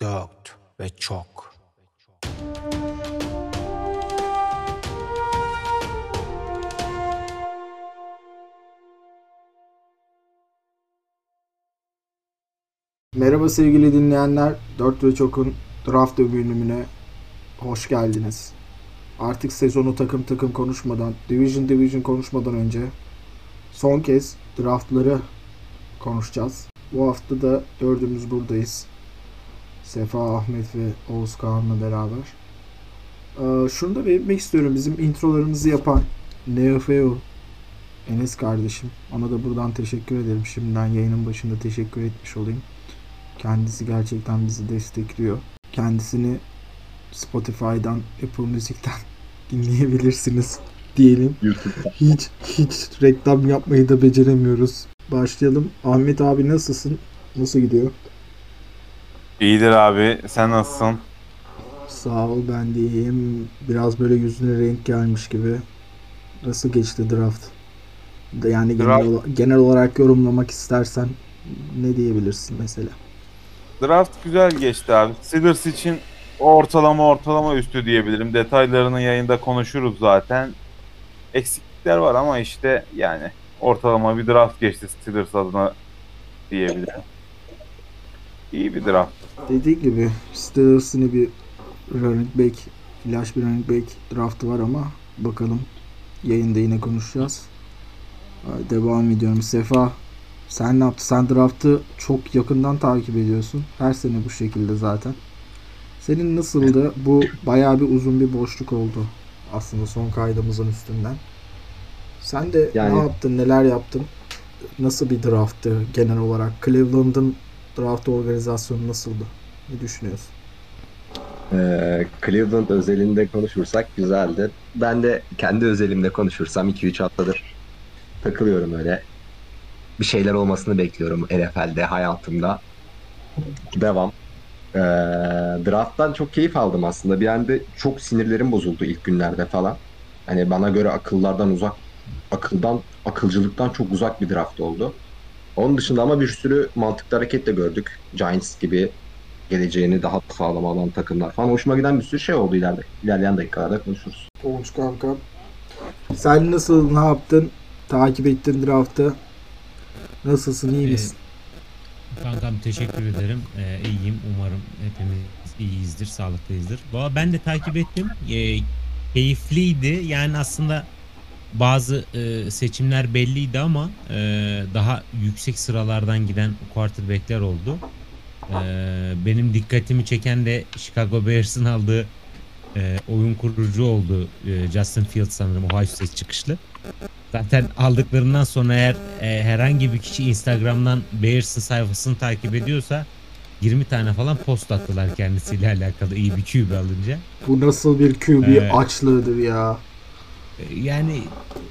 4 ve çok. Merhaba sevgili dinleyenler, 4 ve çok'un draft bölümüne hoş geldiniz. Artık sezonu takım takım konuşmadan, division division konuşmadan önce son kez draftları konuşacağız. Bu hafta da dördümüz buradayız. Sefa, Ahmet ve Oğuz Kağan'la beraber. Şunu da belirtmek istiyorum. Bizim introlarımızı yapan Neofeo Enes kardeşim. Ona da buradan teşekkür ederim. Şimdiden yayının başında teşekkür etmiş olayım. Kendisi gerçekten bizi destekliyor. Kendisini Spotify'dan, Apple Music'ten dinleyebilirsiniz diyelim. YouTube'da. Hiç reklam yapmayı da beceremiyoruz. Başlayalım. Ahmet abi nasılsın? Nasıl gidiyor? İyidir abi. Sen nasılsın? Sağ ol, ben de iyiyim. Biraz böyle yüzüne renk gelmiş gibi. Nasıl geçti draft? Yani draft. Genel olarak yorumlamak istersen ne diyebilirsin mesela? Draft güzel geçti abi. Steelers için ortalama üstü diyebilirim. Detaylarını yayında konuşuruz zaten. Eksiklikler var ama işte yani ortalama bir draft geçti Steelers adına diyebilirim. İyi bir draft. Dediğim gibi Steelers'ın bir running back, flash bir running back draftı var ama bakalım, yayında yine konuşacağız. Devam ediyorum. Sefa, sen ne yaptın? Sen draftı çok yakından takip ediyorsun. Her sene bu şekilde zaten. Senin nasıldı? Bu bayağı bir uzun bir boşluk oldu aslında son kaydımızın üstünden. Sen de yani... ne yaptın? Neler yaptın? Nasıl bir drafttı genel olarak? Cleveland'ın draft organizasyonu nasıldı? Ne düşünüyorsun? Cleveland özelinde konuşursak güzeldi. Ben de kendi özelimde konuşursam 2-3 haftadır takılıyorum öyle. Bir şeyler olmasını bekliyorum NFL'de, hayatımda. Devam. Draft'tan çok keyif aldım aslında. Bir anda çok sinirlerim bozuldu ilk günlerde falan. Hani bana göre akılcılıktan çok uzak bir draft oldu. Onun dışında ama bir sürü mantıklı hareket de gördük. Giants gibi geleceğini daha sağlam alan takımlar falan. Hoşuma giden bir sürü şey oldu ileride. İlerleyen dakikalarda konuşuruz. Oğuz kanka, sen nasıl, ne yaptın? Takip ettin draftı. Nasılsın, iyi misin? Kankam teşekkür ederim. İyiyim. Umarım hepimiz iyiyizdir, sağlıklıyızdır. Valla ben de takip ettim. Keyifliydi. Yani aslında bazı seçimler belliydi ama daha yüksek sıralardan giden quarterback'ler oldu. Benim dikkatimi çeken de Chicago Bears'ın aldığı oyun kurucu oldu. Justin Fields sanırım, Ohio State çıkışlı. Zaten aldıklarından sonra eğer herhangi bir kişi Instagram'dan Bears'ın sayfasını takip ediyorsa 20 tane falan post attılar kendisiyle alakalı, iyi bir QB alınca. Bu nasıl bir QB açlığıdır ya. Yani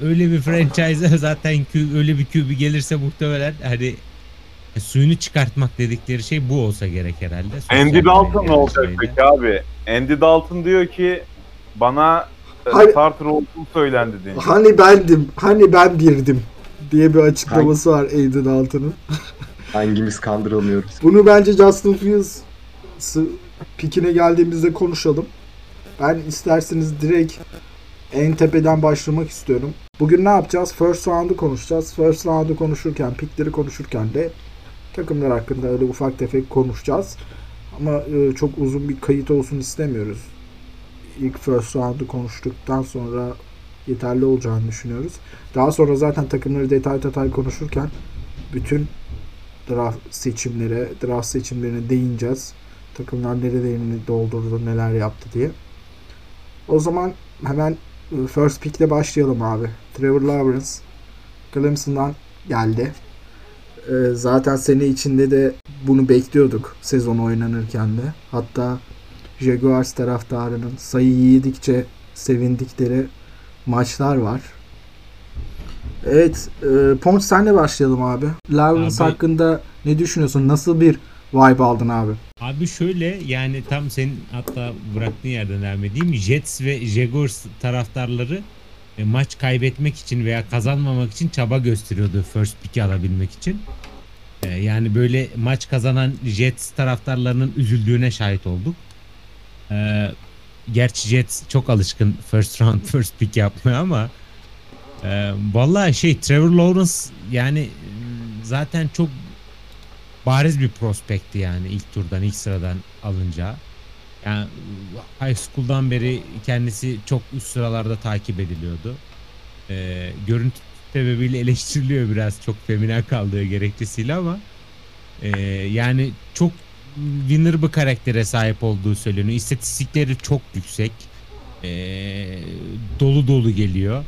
öyle bir franchise'a zaten öyle bir QB gelirse muhtemelen hani suyunu çıkartmak dedikleri şey bu olsa gerek herhalde. Andy Dalton olacak peki abi? Andy Dalton diyor ki bana starter olduğum söylendi diye. Hani bendim, hani ben birdim diye bir açıklaması var Andy Dalton'ın. Hangimiz kandırılmıyoruz? Bunu bence Justin Fields pikine geldiğimizde konuşalım. Ben isterseniz direkt en tepeden başlamak istiyorum. Bugün ne yapacağız? First round'u konuşacağız. First round'u konuşurken, pickleri konuşurken de takımlar hakkında öyle ufak tefek konuşacağız. Ama çok uzun bir kayıt olsun istemiyoruz. İlk first round'u konuştuktan sonra yeterli olacağını düşünüyoruz. Daha sonra zaten takımları detay detay konuşurken bütün draft seçimlerine değineceğiz. Takımlar nerelerini doldurdu, neler yaptı diye. O zaman hemen first pick'le başlayalım abi. Trevor Lawrence Clemson'dan geldi. Zaten sene içinde de bunu bekliyorduk sezon oynanırken de. Hatta Jaguars taraftarının sayı yedikçe sevindikleri maçlar var. Evet, Ponç senle başlayalım abi. Lawrence hakkında ne düşünüyorsun? Nasıl bir vibe aldın abi? Abi şöyle, yani tam senin hatta bıraktığın yerden devam edeyim. Jets ve Jaguars taraftarları maç kaybetmek için veya kazanmamak için çaba gösteriyordu first pick'i alabilmek için. Yani böyle maç kazanan Jets taraftarlarının üzüldüğüne şahit olduk. Gerçi Jets çok alışkın first round first pick yapmıyor ama vallahi Trevor Lawrence yani zaten çok bariz bir prospekti yani ilk turdan, ilk sıradan alınca. Yani high school'dan beri kendisi çok üst sıralarda takip ediliyordu. Görüntü sebebiyle eleştiriliyor biraz, çok feminen kaldığı gerekçesiyle ama yani çok winner bir karaktere sahip olduğu söyleniyor. İstatistikleri çok yüksek. Dolu dolu geliyor.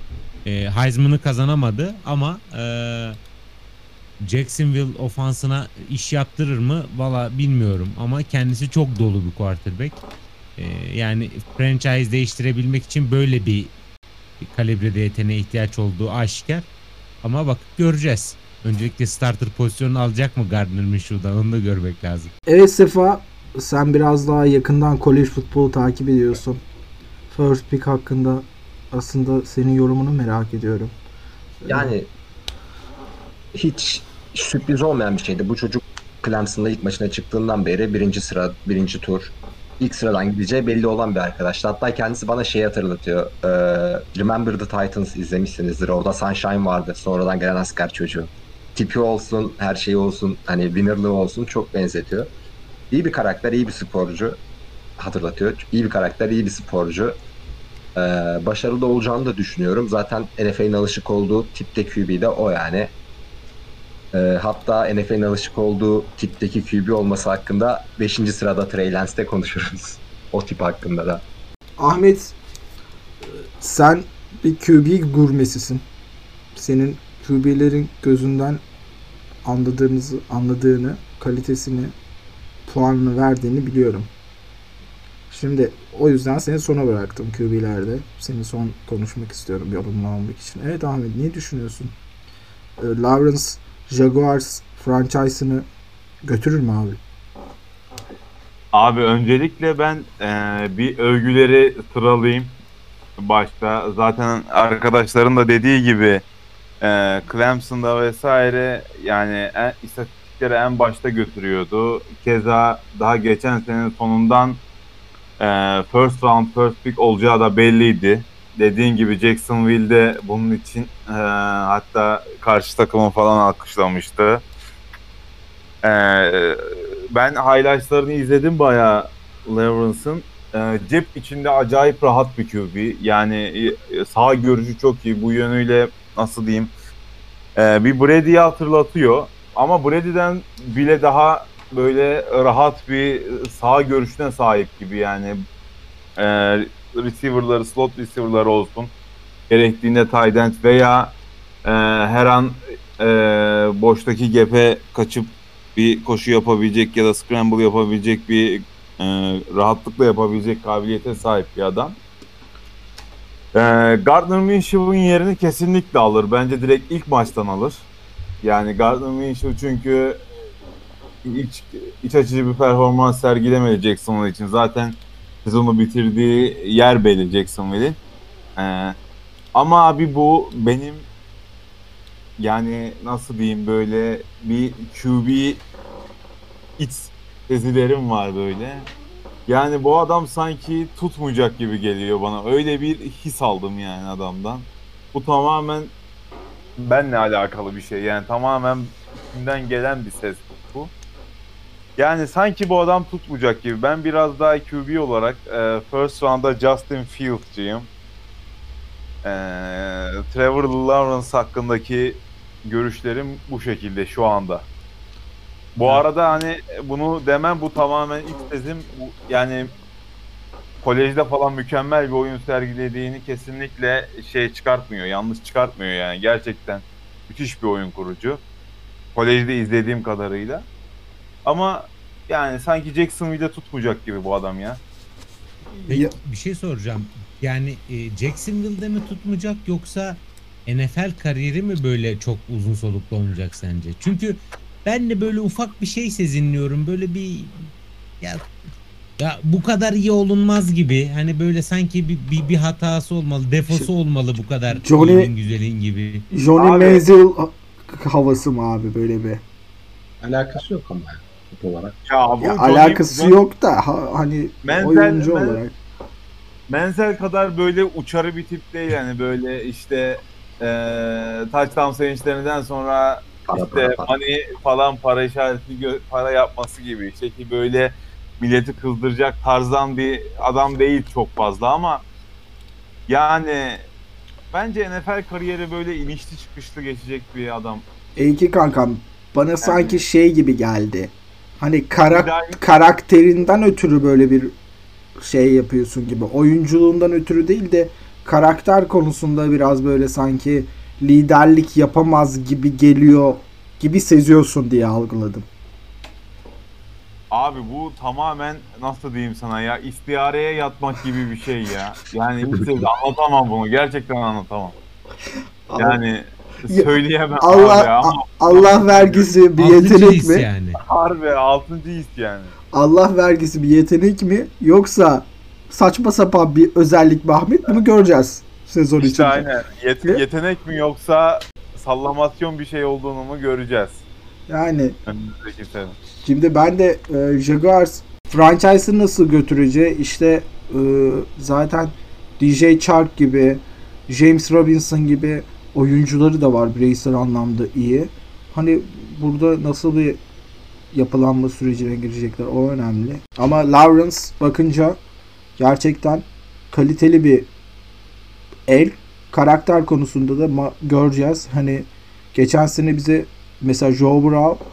Heisman'ı kazanamadı ama Jacksonville ofansına iş yaptırır mı? Valla bilmiyorum ama kendisi çok dolu bir quarterback. Yani franchise değiştirebilmek için böyle bir kalibrede yeteneğe ihtiyaç olduğu aşikar. Ama bak göreceğiz. Öncelikle starter pozisyonunu alacak mı Gardner Minshew'dan, onu da görmek lazım. Evet Sefa, sen biraz daha yakından kolej futbolu takip ediyorsun. First pick hakkında aslında senin yorumunu merak ediyorum. Yani hiç sürpriz olmayan bir şeydi. Bu çocuk Clemson'da ilk maçına çıktığından beri birinci tur, ilk sıradan gideceği belli olan bir arkadaş. Hatta kendisi bana hatırlatıyor. Remember the Titans izlemişsinizdir. Orada Sunshine vardı. Sonradan gelen asker çocuğu. Tipi olsun, her şeyi olsun, hani winnerlığı olsun çok benzetiyor. İyi bir karakter, iyi bir sporcu. Hatırlatıyor. İyi bir karakter, iyi bir sporcu. Başarılı olacağını da düşünüyorum. Zaten NFL'in alışık olduğu tipte QB de o yani. Hatta NFL'in alışık olduğu tipteki QB olması hakkında 5. sırada Trey Lance'de konuşuruz. O tip hakkında da. Ahmet, sen bir QB gurmesisin. Senin QB'lerin gözünden anladığını, kalitesini, puanını verdiğini biliyorum. Şimdi o yüzden seni sona bıraktım QB'lerde. Seni son konuşmak istiyorum yorumlanmak için. Evet Ahmet, ne düşünüyorsun? Lawrence Jaguars franchise'ını götürür mü abi? Abi öncelikle ben bir övgüleri sıralayayım başta. Zaten arkadaşların da dediği gibi Clemson'da vesaire yani istatistikleri en başta götürüyordu. Keza daha geçen senenin sonundan first round first pick olacağı da belliydi. Dediğin gibi Jacksonville'de bunun için hatta karşı takımı falan alkışlamıştı. Ben highlights'larını izledim bayağı Lawrence'ın. Cep içinde acayip rahat bir QB. Yani sağ görüşü çok iyi. Bu yönüyle nasıl diyeyim bir Brady'yi hatırlatıyor. Ama Brady'den bile daha böyle rahat bir sağ görüşüne sahip gibi yani. Receiver'ları, slot receiver'ları olsun, gerektiğinde tight end veya her an boştaki gap'e kaçıp bir koşu yapabilecek ya da scramble yapabilecek bir rahatlıkla yapabilecek kabiliyete sahip bir adam. Gardner Minshew'un yerini kesinlikle alır. Bence direkt ilk maçtan alır. Yani Gardner Minshew çünkü iç açıcı bir performans sergilemedi Jacksonville için. Zaten sezonu bitirdiği yer belli Jacksonville'in. Ama abi bu benim yani nasıl diyeyim böyle bir QB iç tezilerim var böyle. Yani bu adam sanki tutmayacak gibi geliyor bana. Öyle bir his aldım yani adamdan. Bu tamamen benle alakalı bir şey. Yani tamamen içimden gelen bir ses bu. Yani sanki bu adam tutmayacak gibi. Ben biraz daha QB olarak first round'da Justin Fields'cıyım. Trevor Lawrence hakkındaki görüşlerim bu şekilde şu anda. Bu arada hani bunu demem, bu tamamen ilk tezim. Yani kolejde falan mükemmel bir oyun sergilediğini kesinlikle çıkartmıyor. Yanlış çıkartmıyor yani. Gerçekten müthiş bir oyun kurucu. Kolejde izlediğim kadarıyla. Ama yani sanki Jacksonville'de tutmayacak gibi bu adam ya. Peki, bir şey soracağım. Yani Jacksonville'de mi tutmayacak yoksa NFL kariyeri mi böyle çok uzun soluklu olmayacak sence? Çünkü ben de böyle ufak bir sezinliyorum. Böyle bir ya bu kadar iyi olunmaz gibi. Hani böyle sanki bir hatası olmalı, defosu olmalı bu kadar. Johnny Manziel havası mı abi böyle bir? Alakası yok ama yani, olarak. Ya, ya alakası Johnny, yok da hani Menzel, oyuncu olarak. Menzel kadar böyle uçarı bir tip değil yani, böyle işte touchdown sevinçlerinden sonra para, işte para. Hani falan para işareti para yapması gibi işte ki böyle milleti kızdıracak tarzdan bir adam değil çok fazla ama yani bence NFL kariyeri böyle inişli çıkışlı geçecek bir adam. İyi kankam. Bana yani, sanki şey gibi geldi. Hani karakterinden ötürü böyle bir şey yapıyorsun gibi. Oyunculuğundan ötürü değil de karakter konusunda biraz böyle sanki liderlik yapamaz gibi geliyor gibi seziyorsun diye algıladım. Abi bu tamamen nasıl diyeyim sana ya, istihareye yatmak gibi bir şey ya. Yani anlatamam bunu. Gerçekten anlatamam. Yani söyleyemem Allah, abi ama. Allah vergisi bir yetenek mi? Yani. Harbi 6. his yani. Allah vergisi bir yetenek mi? Yoksa saçma sapan bir özellik mi Ahmet? Bunu göreceğiz sezon içinde. Aynen. Yetenek mi yoksa sallamasyon bir şey olduğunu mu göreceğiz? Yani. Önümüzdeki sene. Şimdi ben de Jaguars franchise'ı nasıl götüreceği işte zaten DJ Chark gibi, James Robinson gibi oyuncuları da var bireysel anlamda iyi. Hani burada nasıl bir yapılanma sürecine girecekler o önemli. Ama Lawrence bakınca gerçekten kaliteli bir el. Karakter konusunda da göreceğiz. Hani geçen sene bize mesela Joe Burrow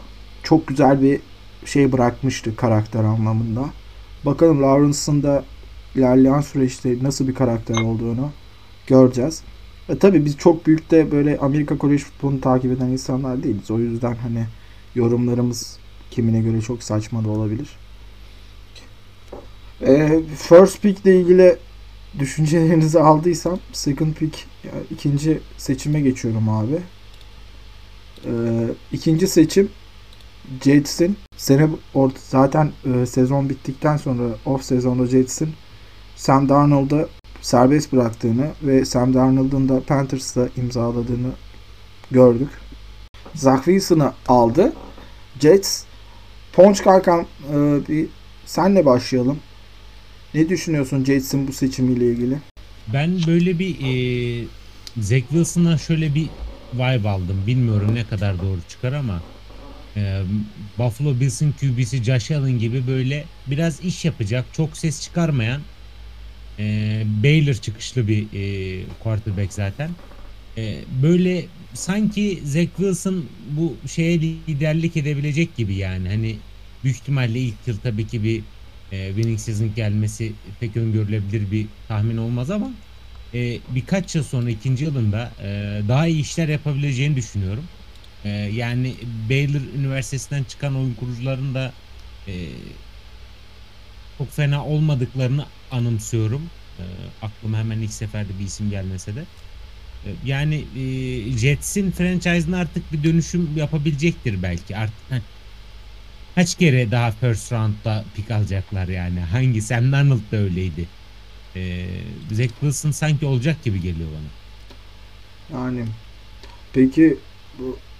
çok güzel bir şey bırakmıştı karakter anlamında. Bakalım Lawrence'ın da ilerleyen süreçte nasıl bir karakter olduğunu göreceğiz. Tabii biz çok büyük de böyle Amerika Kolej Futbolu'nu takip eden insanlar değiliz. O yüzden hani yorumlarımız kimine göre çok saçma da olabilir. First pick ile ilgili düşüncelerinizi aldıysam second pick yani ikinci seçime geçiyorum abi. İkinci seçim Jets'in sene zaten sezon bittikten sonra off sezonda Jets'in Sam Darnold'a serbest bıraktığını ve Sam Darnold'un da Panthers'la imzaladığını gördük. Zach Wilson'ı aldı. Jets Ponç Kalkan, bir senle başlayalım. Ne düşünüyorsun Jets'in bu seçimiyle ilgili? Ben böyle bir Zach Wilson'a şöyle bir vibe aldım. Bilmiyorum ne kadar doğru çıkar ama Buffalo Bills'in QB'si Josh Allen gibi böyle biraz iş yapacak, çok ses çıkarmayan Baylor çıkışlı bir quarterback zaten. Böyle sanki Zach Wilson bu şeye liderlik edebilecek gibi yani. Hani büyük ihtimalle ilk yıl tabii ki bir winning season gelmesi pek öngörülebilir bir tahmin olmaz ama birkaç yıl sonra ikinci yılında daha iyi işler yapabileceğini düşünüyorum. Yani Baylor Üniversitesi'nden çıkan oyun kurucuların da çok fena olmadıklarını anımsıyorum. Aklıma hemen ilk seferde bir isim gelmese de. Yani Jets'in franchise'ın artık bir dönüşüm yapabilecektir belki. Artık kaç kere daha first round'da pick alacaklar yani. Hangi? Sam Darnold da öyleydi. Zach Wilson sanki olacak gibi geliyor bana. Yani peki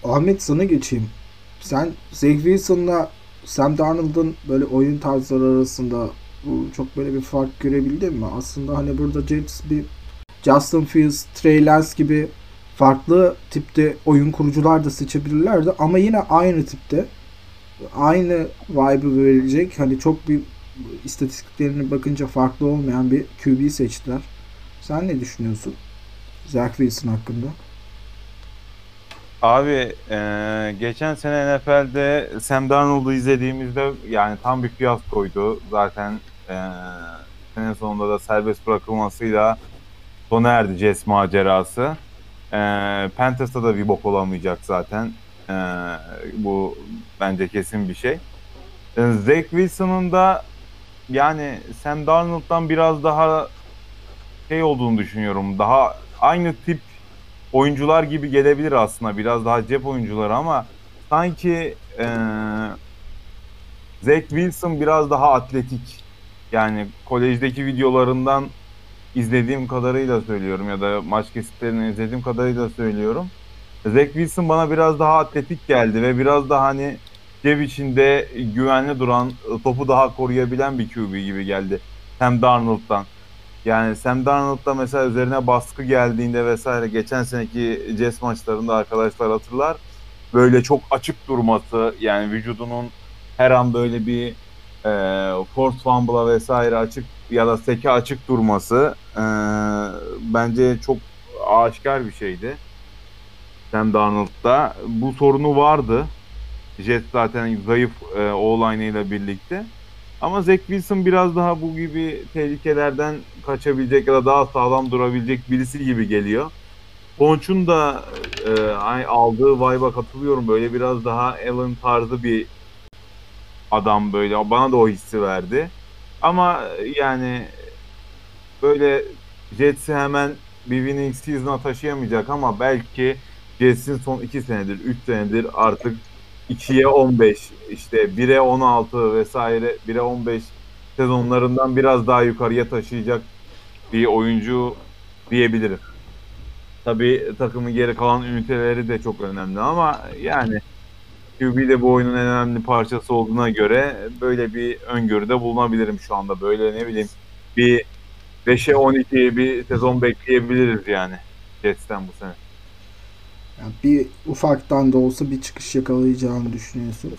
Ahmet sana geçeyim. Sen Zach Wilson'la Sam Darnold'un böyle oyun tarzları arasında çok böyle bir fark görebildin mi? Aslında hani burada Jets bir Justin Fields, Trey Lance gibi farklı tipte oyun kurucular da seçebilirlerdi ama yine aynı tipte aynı vibe'ı verecek hani çok bir istatistiklerine bakınca farklı olmayan bir QB seçtiler. Sen ne düşünüyorsun Zach Wilson hakkında? Abi geçen sene NFL'de Sam Darnold'u izlediğimizde yani tam bir fiyaskoydu. Zaten sene sonunda da serbest bırakılmasıyla sona erdi Jets macerası. Panthers'ta da bir bok olamayacak zaten. Bu bence kesin bir şey. Zach Wilson'ın da yani Sam Darnold'dan biraz daha şey olduğunu düşünüyorum. Daha aynı tip oyuncular gibi gelebilir aslında. Biraz daha cep oyuncuları ama sanki Zach Wilson biraz daha atletik. Yani kolejdeki videolarından izlediğim kadarıyla söylüyorum ya da maç kesitlerini izlediğim kadarıyla söylüyorum. Zach Wilson bana biraz daha atletik geldi ve biraz daha hani cev içinde güvenli duran, topu daha koruyabilen bir QB gibi geldi Sam Darnold'dan. Yani Sam Darnold'da mesela üzerine baskı geldiğinde vesaire, geçen seneki Jets maçlarında arkadaşlar hatırlar. Böyle çok açık durması, yani vücudunun her an böyle bir force fumble'a vesaire açık ya da seke açık durması bence çok aşikar bir şeydi. Sam Darnold'da bu sorunu vardı. Jet zaten zayıf O-line'ıyla birlikte. Ama Zach Wilson biraz daha bu gibi tehlikelerden kaçabilecek ya da daha sağlam durabilecek birisi gibi geliyor. Ponç'un da aldığı vibe'a katılıyorum. Böyle biraz daha Allen tarzı bir adam böyle. Bana da o hissi verdi. Ama yani böyle Jets'i hemen bir winning season'a taşıyamayacak ama belki Jets'in son 2 senedir, 3 senedir artık 2'ye 15, işte 1'e 16 vesaire, 1'e 15 sezonlarından biraz daha yukarıya taşıyacak bir oyuncu diyebilirim. Tabii takımın geri kalan üniteleri de çok önemli ama yani QB de bu oyunun en önemli parçası olduğuna göre böyle bir öngörüde bulunabilirim şu anda. Böyle ne bileyim bir 5'e 12'ye bir sezon bekleyebiliriz yani Jets'ten bu sene. Yani bir ufaktan da olsa bir çıkış yakalayacağını düşünüyorsun.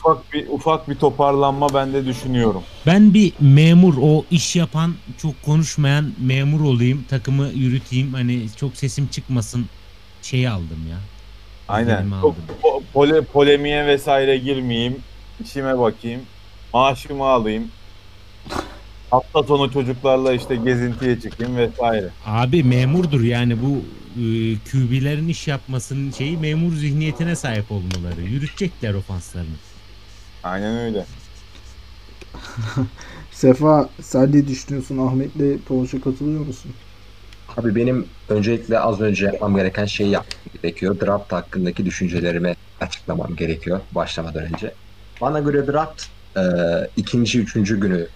Ufak bir toparlanma ben de düşünüyorum. Ben bir memur, o iş yapan, çok konuşmayan memur olayım, takımı yürüteyim, hani çok sesim çıkmasın şeyi aldım ya. Aynen. Çok polemiğe vesaire girmeyeyim, işime bakayım, maaşımı alayım. Hafta sonu çocuklarla işte gezintiye çıkayım vesaire. Abi memurdur yani bu QB'lerin iş yapmasının şeyi, memur zihniyetine sahip olmaları. Yürütecekler ofanslarını. Aynen öyle. Sefa, sen ne düşünüyorsun? Ahmet'le Poluş'a katılıyor musun? Abi benim öncelikle az önce yapmam gereken şeyi yapmam gerekiyor. Draft hakkındaki düşüncelerimi açıklamam gerekiyor başlamadan önce. Bana göre draft ikinci, üçüncü günü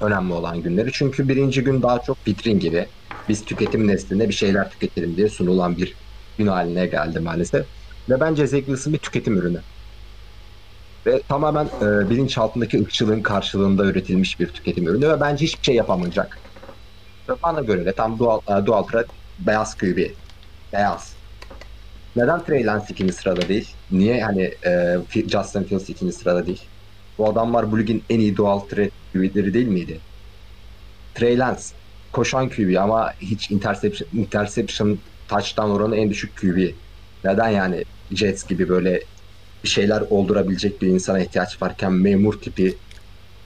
önemli olan günleri. Çünkü birinci gün daha çok vitrin gibi. Biz tüketim nesline bir şeyler tüketelim diye sunulan bir gün haline geldi maalesef. Ve bence Zach Wilson bir tüketim ürünü. Ve tamamen bilinçaltındaki ırkçılığın karşılığında üretilmiş bir tüketim ürünü ve bence hiçbir şey yapamayacak. Ve bana göre de tam dual threat beyaz QB. Beyaz. Neden Trey Lance ikinci sırada değil? Niye hani Justin Fields ikinci sırada değil? Bu adamlar bu ligin en iyi dual threat QB'leri değil miydi? Trey Lance koşan QB ama hiç interception touchdown oranı en düşük QB. Neden yani Jets gibi böyle şeyler oldurabilecek bir insana ihtiyaç varken memur tipi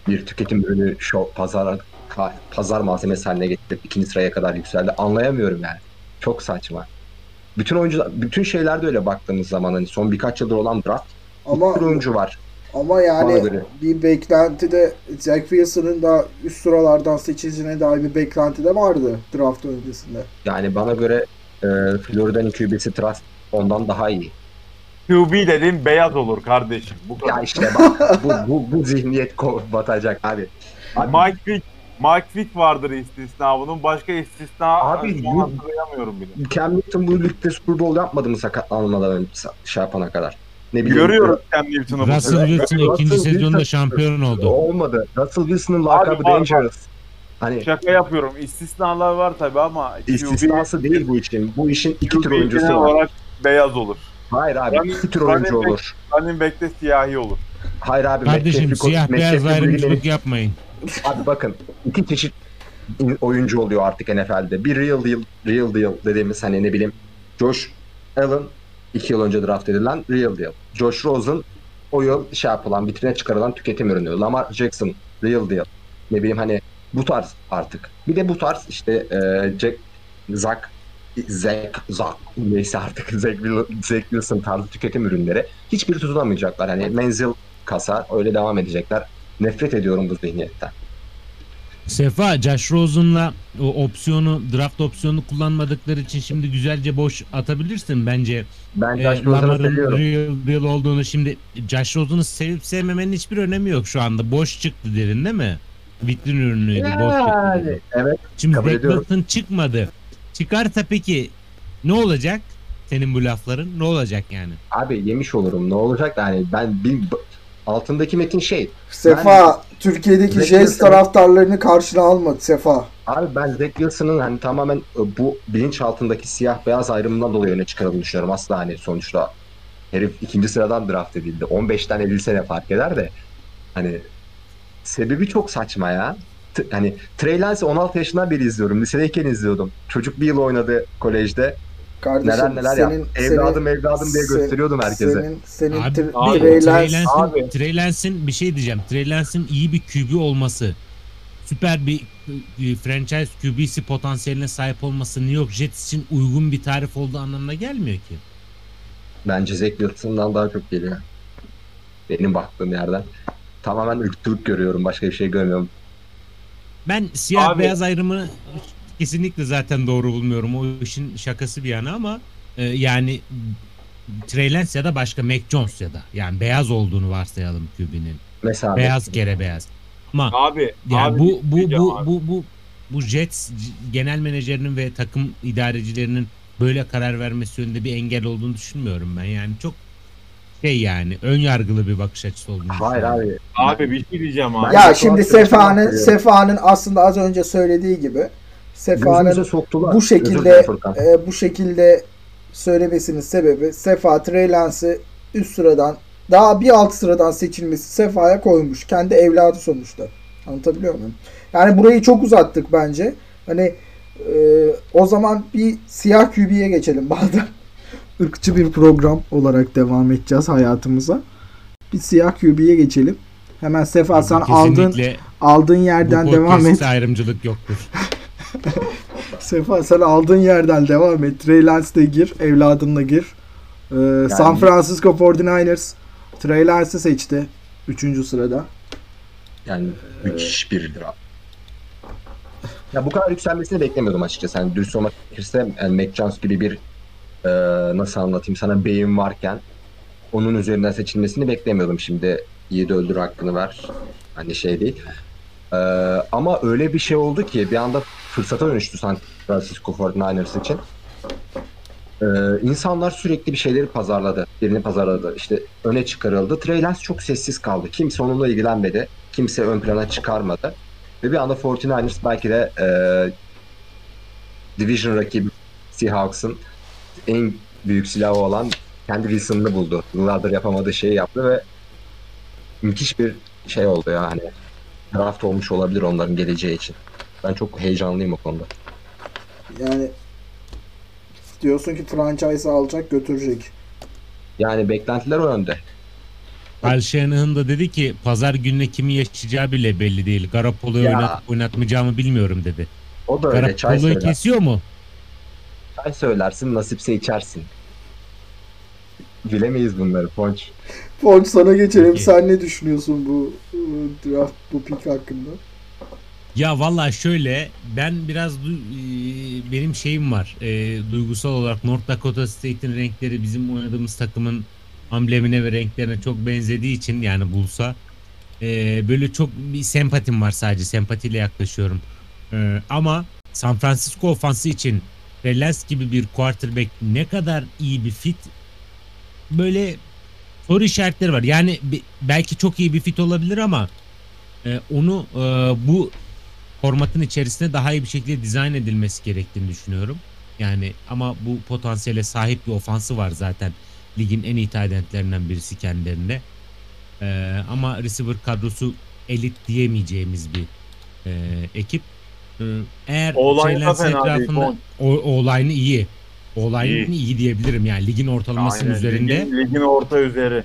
bir tüketim ürünü pazar malzemesi haline getirip ikinci sıraya kadar yükseldi? Anlayamıyorum yani. Çok saçma. Bütün oyuncular, bütün şeylerde öyle baktığımız zaman hani son birkaç yıldır olan draft bir oyuncu var. Ama yani bir beklenti de Zach Wilson'ın da üst sıralardan seçileceğine dair bir beklenti de vardı draft öncesinde. Yani bana göre Florida'nın QB'si Trust ondan daha iyi. QB dediğin beyaz olur kardeşim. Bu kadar. Ya işte bak bu zihniyet batacak abi. Mike Vick vardır istisna bunun. Başka istisna hatırlayamıyorum bile. Cam Newton bu ligde Super Bowl yapmadı mı sakatlanmadan yapana kadar? Ne görüyoruz Cam Newton'u. Russell Wilson ikinci sezonda şampiyon oldu. Olmadı. Russell Wilson'ın lakabı Dangerous. Hani şaka yapıyorum. İstisnalar var tabii ama istisnası değil bu için. Bu işin iki tür oyuncusu olarak beyaz olur. Hayır abi, iki tür oyuncu olur. Running back'te siyahi olur. Hayır abi, kardeşim siyah beyaz ayrımcılık yapmayın. Abi bakın, iki çeşit oyuncu oluyor artık NFL'de. Bir real deal dediğimiz hani ne bileyim Josh Allen 2 yıl önce draft edilen real deal. Josh Rosen o yıl vitrine çıkarılan tüketim ürünü. Lamar Jackson real deal. Ne bileyim hani bu tarz artık. Bir de bu tarz işte Zach neyse artık Zach Wilson tarzı tüketim ürünleri. Hiçbiri tutunamayacaklar. Hani menzil kasa öyle devam edecekler. Nefret ediyorum bu zihniyetten. Sefa, Josh Rosen'la o draft opsiyonunu kullanmadıkları için şimdi güzelce boş atabilirsin bence. Ben Josh Rosen'ı seviyorum. Real olduğunu şimdi Josh Rosen'ı sevip sevmemenin hiçbir önemi yok şu anda. Boş çıktı derin değil mi? Vitrin ürünüydü. Yani, boş çıktı derin. Evet. Şimdi Zach Wilson çıkmadı. Çıkarsa peki ne olacak? senin bu lafların, ne olacak yani? Abi yemiş olurum, ne olacak yani, ben bir altındaki metin şey. Sefa yani, Türkiye'deki Jets taraftarlarını karşına almadı Sefa. Abi ben Zach Wilson'ın hani tamamen bu bilinç altındaki siyah beyaz ayrımından dolayı öne çıkarıldığını düşünüyorum. Asla hani sonuçta herif 2. sıradan draft edildi. 15'ten edilse ne fark eder de. Hani sebebi çok saçma ya. Hani Trey Lance 16 yaşından beri izliyorum. Lisedeyken izliyordum. Çocuk bir yıl oynadı kolejde. Kardeşim, neler neler senin, ya. Evladım diye gösteriyordum herkese. Trey Lance'in bir şey diyeceğim. Trey Lance'in iyi bir QB olması, süper bir franchise QB'si potansiyeline sahip olması New York Jets için uygun bir tarif olduğu anlamına gelmiyor ki. Bence Zach Wilson'dan daha çok geliyor. Benim baktığım yerden. Tamamen ürktürük görüyorum. Başka bir şey görmüyorum. Ben siyah abi, beyaz ayrımını kesinlikle zaten doğru bulmuyorum. O işin şakası bir yana ama yani Trey Lance ya da başka Mac Jones ya da yani beyaz olduğunu varsayalım QB'nin. Mesela beyaz gere beyaz. Ama abi, yani abi bu Jets genel menajerinin ve takım idarecilerinin böyle karar vermesi yönünde bir engel olduğunu düşünmüyorum ben. Yani çok şey yani ön yargılı bir bakış açısı olduğunu. Hayır abi. Abi bir şey diyeceğim abi. Ya şimdi Sefa'nın aslında az önce söylediği gibi Sefa'nın bu şekilde söylemesinin sebebi Sefa Trey Lance'ı üst sıradan daha bir alt sıradan seçilmesi Sefa'ya koymuş. Kendi evladı sonuçta. Anlatabiliyor muyum? Yani burayı çok uzattık bence. Hani o zaman bir siyah QB'ye geçelim bazen. Irkçı bir program olarak devam edeceğiz hayatımıza. Bir siyah QB'ye geçelim. Hemen Sefa sen aldığın yerden devam et. Ayrımcılık yoktur. Sefa sen aldığın yerden devam et. Trey Lance'de gir, evladınla gir. Yani... San Francisco 49ers Trey Lance'ı seçti 3. sırada. Yani müthiş bir draft. Ya bu kadar yükselmesini beklemiyordum açıkçası. Yani dürüst olmak gerekirse yani Mac Jones gibi bir nasıl anlatayım sana beyin varken onun üzerinden seçilmesini beklemiyordum. Şimdi 7 öldür hakkını ver. Hani şey değil. Ama öyle bir şey oldu ki bir anda fırsata dönüştü San Francisco 49ers için. İnsanlar sürekli bir şeyleri pazarladı. Birini pazarladı. İşte öne çıkarıldı. Trey Lance çok sessiz kaldı. Kimse onunla ilgilenmedi. Kimse ön plana çıkarmadı. Ve bir anda 49ers belki de division rakibi Seahawks'ın en büyük silahı olan kendi Wilson'ını buldu. Yıllardır yapamadığı şeyi yaptı ve müthiş bir şey oldu yani. Draft olmuş olabilir onların geleceği için. Ben çok heyecanlıyım o konuda. Yani diyorsun ki franchise alacak götürecek. Yani beklentiler o yönde. Al Shanahan da dedi ki pazar gününe kimi yaşayacağı bile belli değil. Garofolo'yu oynatmayacağımı bilmiyorum dedi. O da öyle. Garofolo'yu kesiyor mu? Çay söylersin, nasipse içersin. Bilemeyiz bunları Ponç. Ponç sana geçelim. Peki. Sen ne düşünüyorsun bu draft, bu pick hakkında? Ya vallahi şöyle, ben biraz benim şeyim var. Duygusal olarak North Dakota State'in renkleri bizim oynadığımız takımın amblemine ve renklerine çok benzediği için yani Bulls'a böyle çok bir sempatim var, sadece sempatiyle yaklaşıyorum. Ama San Francisco ofansı için Trey Lance gibi bir quarterback ne kadar iyi bir fit, böyle soru işaretleri var. Yani belki çok iyi bir fit olabilir ama onu bu formatın içerisinde daha iyi bir şekilde dizayn edilmesi gerektiğini düşünüyorum. Yani ama bu potansiyele sahip bir ofansı var zaten. Ligin en iyi talentlerinden birisi kendilerinde. Ama receiver kadrosu elit diyemeyeceğimiz bir ekip. Eğer Trey Lance etrafında o-line'ı iyi. O-line'ı iyi diyebilirim yani ligin ortalamasının üzerinde. Ligin orta üzeri.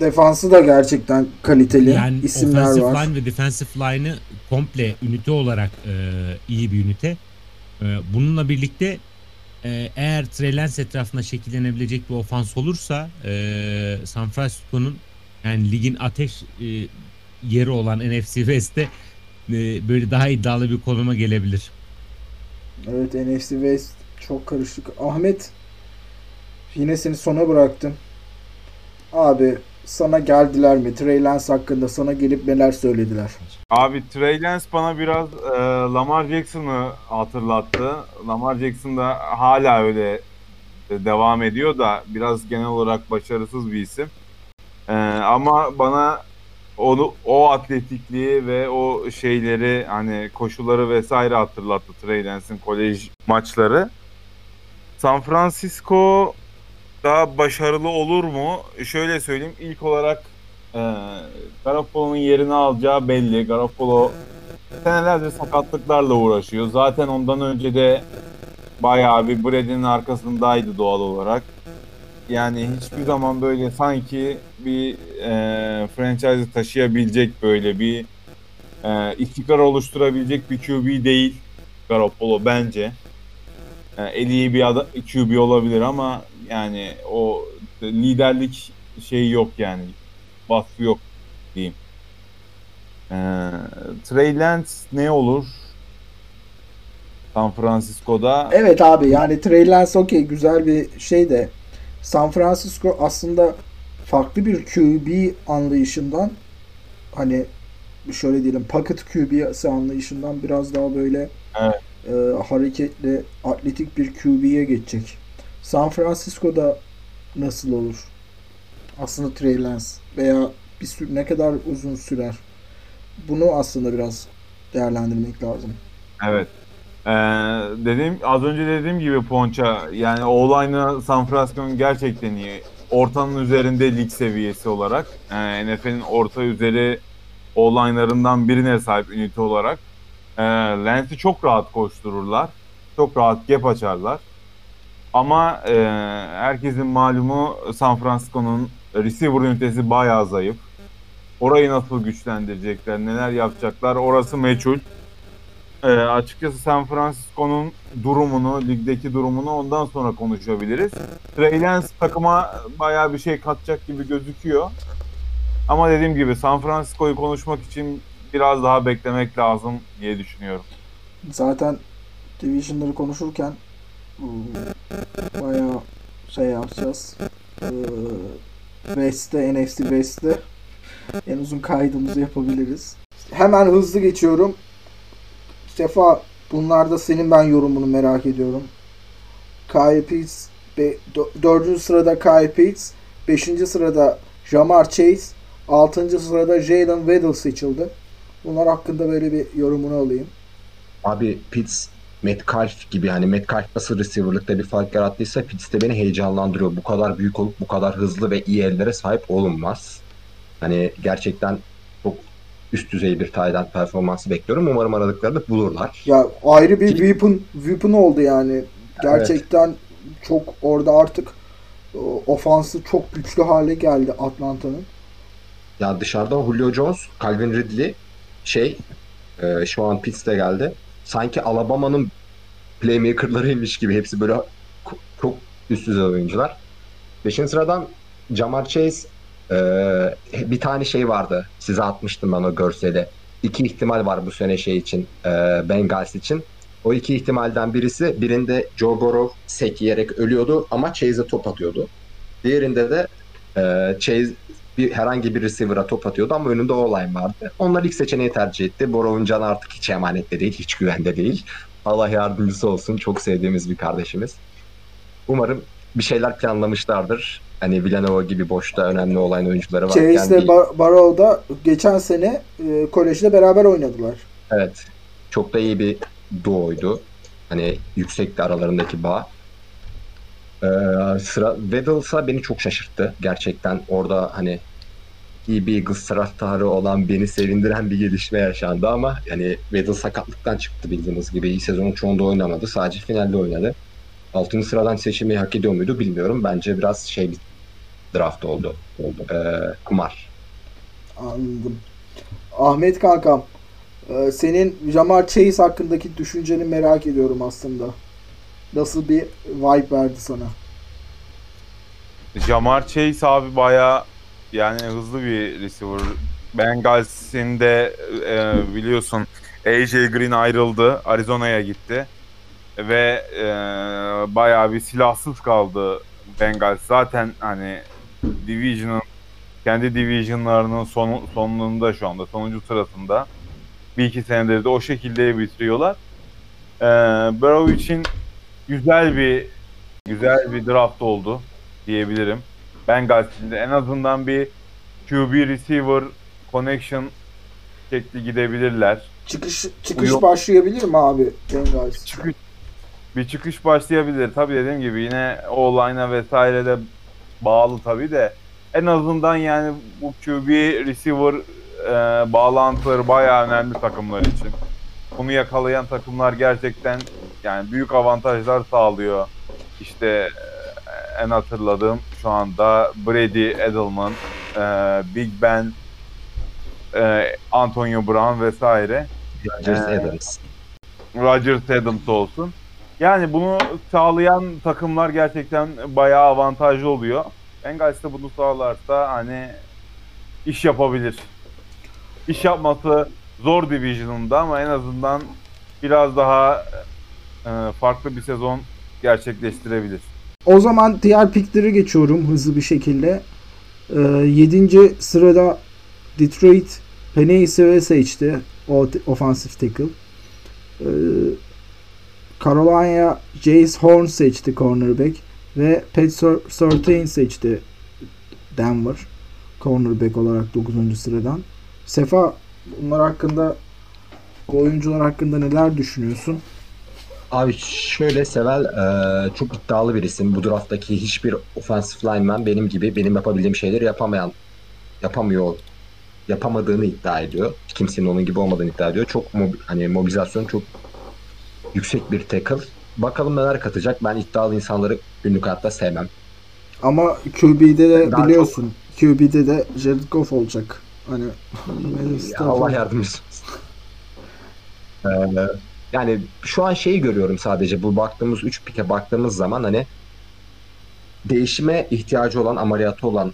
Defansı da gerçekten kaliteli yani isimler var. Offensive line ve defensive line'ı komple ünite olarak iyi bir ünite. Bununla birlikte eğer Trey Lance etrafında şekillenebilecek bir ofans olursa San Francisco'nun yani ligin ateş yeri olan NFC West'te böyle daha iddialı bir konuma gelebilir. Evet, NFC West çok karışık. Ahmet, yine seni sona bıraktım. Abi sana geldiler mi? Trey Lance hakkında sana gelip neler söylediler? Abi Trey Lance bana biraz Lamar Jackson'ı hatırlattı. Lamar Jackson da hala öyle devam ediyor da biraz genel olarak başarısız bir isim. Ama bana onu, o atletikliği ve o şeyleri, hani koşuları vesaire hatırlattı Trey Lance'in kolej maçları. San Francisco daha başarılı olur mu? Şöyle söyleyeyim, ilk olarak Garofolo'nun yerini alacağı belli. Garofolo senelerce sakatlıklarla uğraşıyor. Zaten ondan önce de bayağı bir Brady'nin arkasındaydı doğal olarak. Yani hiçbir zaman böyle sanki bir franchise'ı taşıyabilecek, böyle bir istikrar oluşturabilecek bir QB değil Garofolo bence. En iyi bir adam, QB olabilir ama yani o liderlik şeyi yok yani. Vasfı yok diyeyim. Trey Lance ne olur San Francisco'da? Evet abi, yani Trey Lance okey, güzel bir şey de San Francisco aslında farklı bir QB anlayışından, hani şöyle diyelim, pocket QB'si anlayışından biraz daha böyle evet, hareketli, atletik bir QB'ye geçecek. San Francisco'da nasıl olur? Aslında Trey Lance veya bir ne kadar uzun sürer? Bunu aslında biraz değerlendirmek lazım. Evet. Az önce dediğim gibi Ponça, yani O-line'ı San Francisco'nun gerçekten iyi. Ortanın üzerinde lig seviyesi olarak. NFL'in orta üzeri O-line'larından birine sahip ünite olarak. Lance'i çok rahat koştururlar. Çok rahat gap açarlar. Ama herkesin malumu San Francisco'nun receiver ünitesi bayağı zayıf. Orayı nasıl güçlendirecekler, neler yapacaklar, orası meçhul. Açıkçası San Francisco'nun durumunu, ligdeki durumunu ondan sonra konuşabiliriz. Trey Lance takıma bayağı bir şey katacak gibi gözüküyor. Ama dediğim gibi San Francisco'yu konuşmak için biraz daha beklemek lazım diye düşünüyorum. Zaten division'ları konuşurken bayağı şey yapacağız. NFC West'te en uzun kaydımızı yapabiliriz. Hemen hızlı geçiyorum. Sefa, bunlarda senin ben yorumunu merak ediyorum. Kyle Pitts 4. sırada, Kyle Pitts 5. sırada, Jamar Chase 6. sırada, Jayden Waddle seçildi. Bunlar hakkında böyle bir yorumunu alayım. Abi Pitts Metcalf gibi, hani Metcalf nasıl receiver'lıkta bir fark yarattıysa Pitts de beni heyecanlandırıyor. Bu kadar büyük olup bu kadar hızlı ve iyi ellere sahip olunmaz. Hani gerçekten çok üst düzey bir tight end performansı bekliyorum. Umarım aradıklarını bulurlar. Ya ayrı bir weapon oldu yani. Gerçekten evet. Çok orada artık ofansı çok güçlü hale geldi Atlanta'nın. Ya dışarıda Julio Jones, Calvin Ridley şu an Pitts de geldi. Sanki Alabama'nın playmaker'larıymış gibi. Hepsi böyle çok üst düzey oyuncular. 5. sıradan Jamar Chase. Bir tane şey vardı. Size atmıştım ben o görseli. 2 ihtimal var bu sene şey için. Bengals için. O 2 ihtimalden birisi, birinde Joe Burrow sek yiyerek ölüyordu ama Chase'e top atıyordu. Diğerinde de Chase herhangi bir receiver'a top atıyordu ama önünde O-line vardı. Onlar ilk seçeneği tercih etti. Burrow'un canı artık hiç emanette değil, hiç güvende değil. Allah yardımcısı olsun. Çok sevdiğimiz bir kardeşimiz. Umarım bir şeyler planlamışlardır. Hani Villanova gibi boşta önemli olan oyuncuları var. Chase ile Burrow'da geçen sene kolejde beraber oynadılar. Evet. Çok da iyi bir duoydu. Hani yüksekti aralarındaki bağ. Sıra Waddle'sa beni çok şaşırttı. Gerçekten orada hani iyi bir Eagles taraftarı olan beni sevindiren bir gelişme yaşandı ama yani Waddle sakatlıktan çıktı bildiğiniz gibi. İyi sezonun çoğunda oynamadı. Sadece finalde oynadı. 6. sıradan seçilmeyi hak ediyor muydu bilmiyorum. Bence biraz bir draft oldu. Kumar. Anladım. Ahmet kankam, senin Jamar Chase hakkındaki düşünceni merak ediyorum aslında. Nasıl bir vibe verdi sana? Jamar Chase abi bayağı yani hızlı bir receiver. Bengals'in de biliyorsun AJ Green ayrıldı. Arizona'ya gitti. Ve bayağı bir silahsız kaldı Bengals. Zaten hani Division'ın kendi divisionlarının sonunda şu anda, sonuncu sırasında. Bir iki senedir de o şekilde bitiriyorlar. Burrow için güzel bir draft oldu diyebilirim. Bengals'in en azından bir QB receiver connection şekli gidebilirler. Çıkış başlayabilir mi abi Bengals? Bir çıkış başlayabilir. Tabii dediğim gibi yine online'a vesaire de bağlı tabii de. En azından yani bu QB receiver bağlantıları bayağı önemli takımlar için. Bunu yakalayan takımlar gerçekten yani büyük avantajlar sağlıyor. İşte en hatırladığım şu anda Brady, Edelman, Big Ben, Antonio Brown vesaire. Rodgers Adams olsun. Yani bunu sağlayan takımlar gerçekten bayağı avantajlı oluyor. Bengals de bunu sağlarsa hani iş yapabilir. İş yapması zor division'ında ama en azından biraz daha farklı bir sezon gerçekleştirebilir. O zaman diğer pickleri geçiyorum hızlı bir şekilde. 7. sırada Detroit Penei Sewell seçti. Offensive tackle. Carolina Jace Horn seçti cornerback ve Pat Surtain seçti Denver cornerback olarak 9. sıradan. Sefa, bunlar hakkında, bu oyuncular hakkında neler düşünüyorsun? Abi şöyle, Sewell çok iddialı bir isim. Bu drafttaki hiçbir offensive lineman benim yapabildiğim şeyleri yapamadığını iddia ediyor. Kimsenin onun gibi olmadığını iddia ediyor. Çok mobilizasyon çok yüksek bir tackle. Bakalım neler katacak. Ben iddialı insanları günlük hayatta sevmem. Ama QB'de de daha biliyorsun. Çok... QB'de de Jared Goff olacak. Hani ya Allah yardımcısı. Yani şu an şeyi görüyorum sadece. Bu baktığımız 3 pike baktığımız zaman hani değişime ihtiyacı olan, ameliyata